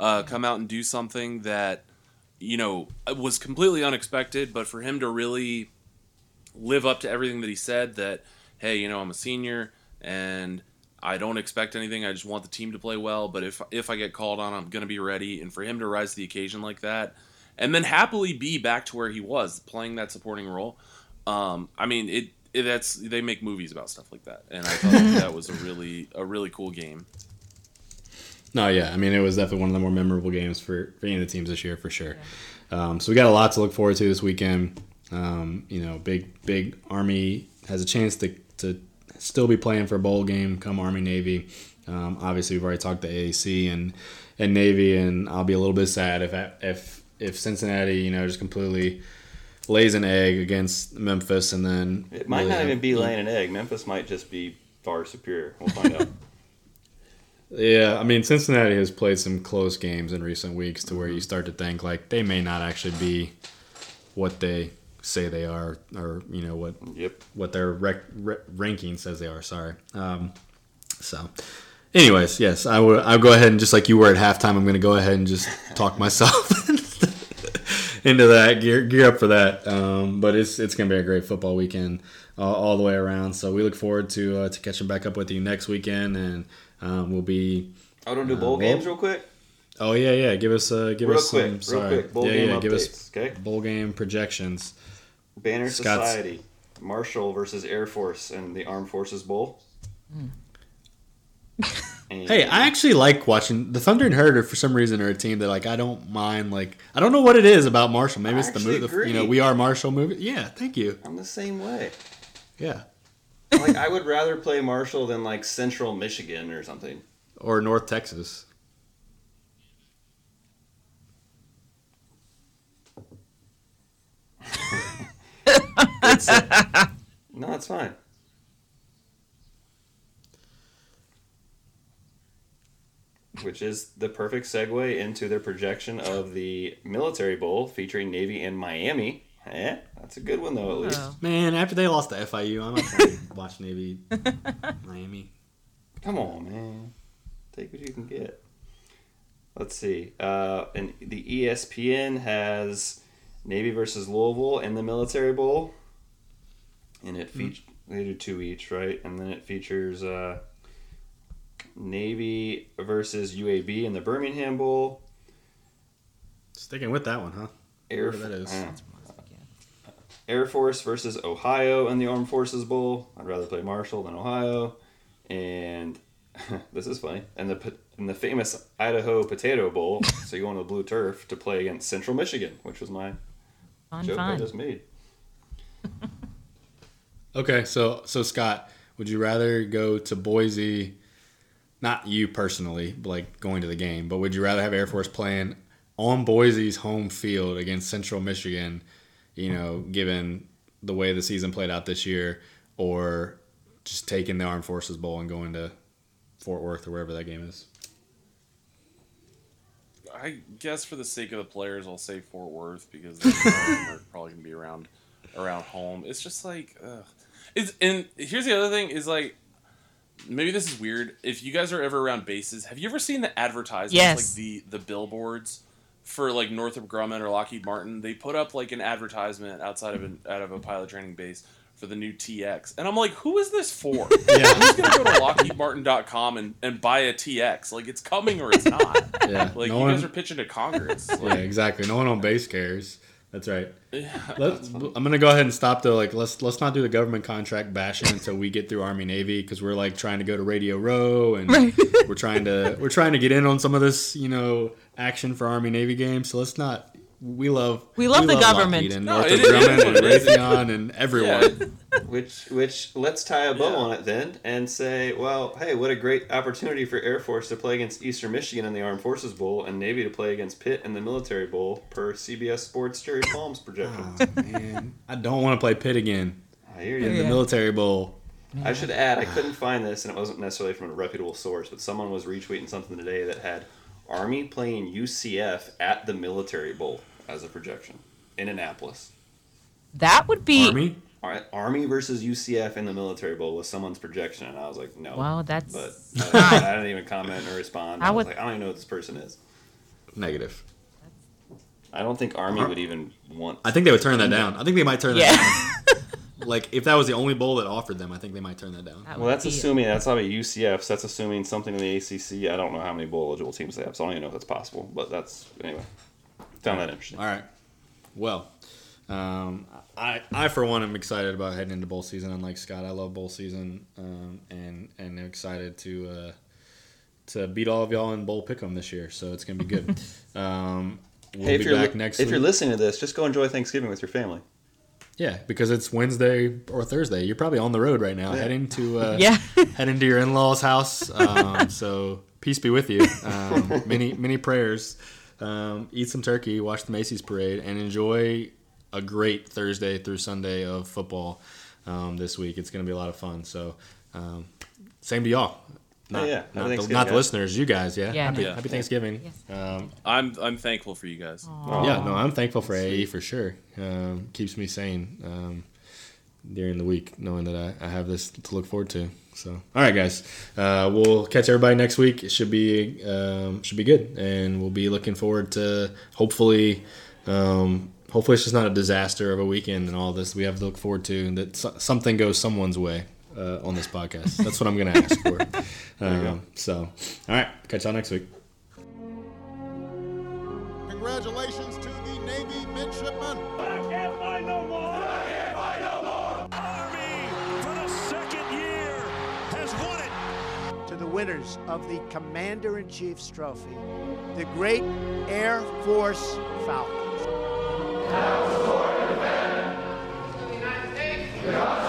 uh, come out and do something that, you know, was completely unexpected, but for him to really live up to everything that he said that, hey, you know, I'm a senior and I don't expect anything. I just want the team to play well. But if, if I get called on, I'm going to be ready. And for him to rise to the occasion like that and then happily be back to where he was playing that supporting role. Um, I mean, it, It, that's they make movies about stuff like that, and I thought that was a really a really cool game. No, yeah, I mean it was definitely one of the more memorable games for, for any of the teams this year for sure. Yeah. Um, so we got a lot to look forward to this weekend. Um, you know, big big Army has a chance to to still be playing for a bowl game come Army Navy. Um, obviously, we've already talked to A A C and and Navy, and I'll be a little bit sad if if if Cincinnati, you know, just completely lays an egg against Memphis, and then it might really not even be laying an egg. Memphis might just be far superior. We'll find out. Yeah, I mean, Cincinnati has played some close games in recent weeks to where you start to think, like, they may not actually be what they say they are, or, you know, what yep. what their rec- re- ranking says they are, sorry. Um, so, anyways, yes, I w- I'll go ahead and, just like you were at halftime, I'm going to go ahead and just talk myself into that, gear, gear up for that. Um, but it's it's going to be a great football weekend uh, all the way around. So we look forward to, uh, to catching back up with you next weekend, and Um, we'll be. I don't do bowl uh, games real quick. Oh yeah, yeah. Give us uh, give real us quick, some. Real sorry. quick, bowl yeah, game yeah, updates. Give us okay. Bowl game projections. Banner Scott's. Society, Marshall versus Air Force in the Armed Forces Bowl. Mm. Hey, I actually like watching the Thunder and Herd. Are, for some reason, are a team that, like, I don't mind. Like, I don't know what it is about Marshall. Maybe I it's the movie. You know, We Are Marshall movie. Yeah, thank you. I'm the same way. Yeah. Like, I would rather play Marshall than, like, Central Michigan or something. Or North Texas. it's a, no, it's fine. Which is the perfect segue into their projection of the Military Bowl featuring Navy and Miami. Eh, that's a good one, though, at least. Oh. Man, after they lost to F I U, I'm not going to watch Navy, Miami. Come on, man. Take what you can get. Let's see. Uh, and the E S P N has Navy versus Louisville in the Military Bowl. And it features... Mm. They do two each, right? And then it features uh, Navy versus U A B in the Birmingham Bowl. Sticking with that one, huh? Air Force. That is. Uh, Air Force versus Ohio in the Armed Forces Bowl. I'd rather play Marshall than Ohio. And this is funny. And the in the famous Idaho Potato Bowl. So you go on the blue turf to play against Central Michigan, which was my fun, joke fun. I just made. Okay, so so Scott, would you rather go to Boise? Not you personally, like going to the game, but would you rather have Air Force playing on Boise's home field against Central Michigan? You know, given the way the season played out this year, or just taking the Armed Forces Bowl and going to Fort Worth or wherever that game is. I guess for the sake of the players, I'll say Fort Worth because they're probably gonna be around around home. It's just like, ugh. It's, and here's the other thing is like, maybe this is weird. If you guys are ever around bases, have you ever seen the advertisements, yes. like the the billboards? For like Northrop Grumman or Lockheed Martin, they put up like an advertisement outside of an out of a pilot training base for the new T X, and I'm like, who is this for? Yeah. Who's gonna go to Lockheed Martin dot com and, and buy a T X? Like, it's coming or it's not. Yeah, like no you one, guys are pitching to Congress. Like, yeah, exactly. No one on base cares. That's right. Yeah, let's, I'm gonna go ahead and stop though. Like, let's let's not do the government contract bashing until we get through Army Navy because we're like trying to go to Radio Row and right. we're trying to we're trying to get in on some of this, you know, action for Army Navy games. So let's not. We love we love, we love the government and Northrop Grumman and Raytheon and everyone. Yeah. Which which let's tie a bow yeah. on it then and say, well, hey, what a great opportunity for Air Force to play against Eastern Michigan in the Armed Forces Bowl and Navy to play against Pitt in the Military Bowl per C B S Sports Jerry Palm's projection. Oh, man, I don't want to play Pitt again. I hear you. In yeah. the Military Bowl. Yeah. I should add, I couldn't find this, and it wasn't necessarily from a reputable source, but someone was retweeting something today that had Army playing U C F at the Military Bowl as a projection in Annapolis. That would be Army. All right, Army versus U C F in the Military Bowl was someone's projection, and I was like, no. Wow, that's. But uh, I didn't even comment or respond. I, I was would... like, I don't even know what this person is. Negative. I don't think Army Ar- would even want. I think they would turn that down. I think they might turn yeah. that down. Like, if that was the only bowl that offered them, I think they might turn that down. That well, that's assuming, it. that's not a U C F, so that's assuming something in the A C C. I don't know how many bowl-eligible teams they have, so I don't even know if that's possible. But that's, anyway, found that interesting. All right. Well, um, I, I for one, am excited about heading into bowl season. Unlike Scott, I love bowl season, um, and, and I'm excited to uh, to beat all of y'all in bowl pick'em this year, so it's going to be good. um, we'll hey, be back li- next if week. If you're listening to this, just go enjoy Thanksgiving with your family. Yeah, because it's Wednesday or Thursday. You're probably on the road right now, yeah. heading to uh, yeah. heading to your in-laws' house. Um, so peace be with you. Um, many many prayers. Um, eat some turkey, watch the Macy's parade, and enjoy a great Thursday through Sunday of football um, this week. It's going to be a lot of fun. So um, same to y'all. Not, oh, yeah. not, the, not the listeners, you guys, yeah. yeah happy no. happy yeah. Thanksgiving. Yes. Um, I'm I'm thankful for you guys. Aww. Yeah, no, I'm thankful for A A E for sure. Um, keeps me sane um, during the week, knowing that I, I have this to look forward to. So, all right, guys, uh, we'll catch everybody next week. It should be um, should be good, and we'll be looking forward to hopefully. Um, hopefully, it's just not a disaster of a weekend and all this we have to look forward to, and that so- something goes someone's way. Uh, on this podcast. That's what I'm going to ask for. um, so, all right. Catch y'all next week. Congratulations to the Navy midshipmen. I can't find no more. I can't find no more. Army, for the second year, has won it. To the winners of the Commander-in-Chief's Trophy, the great Air Force Falcons. Now, for the United States.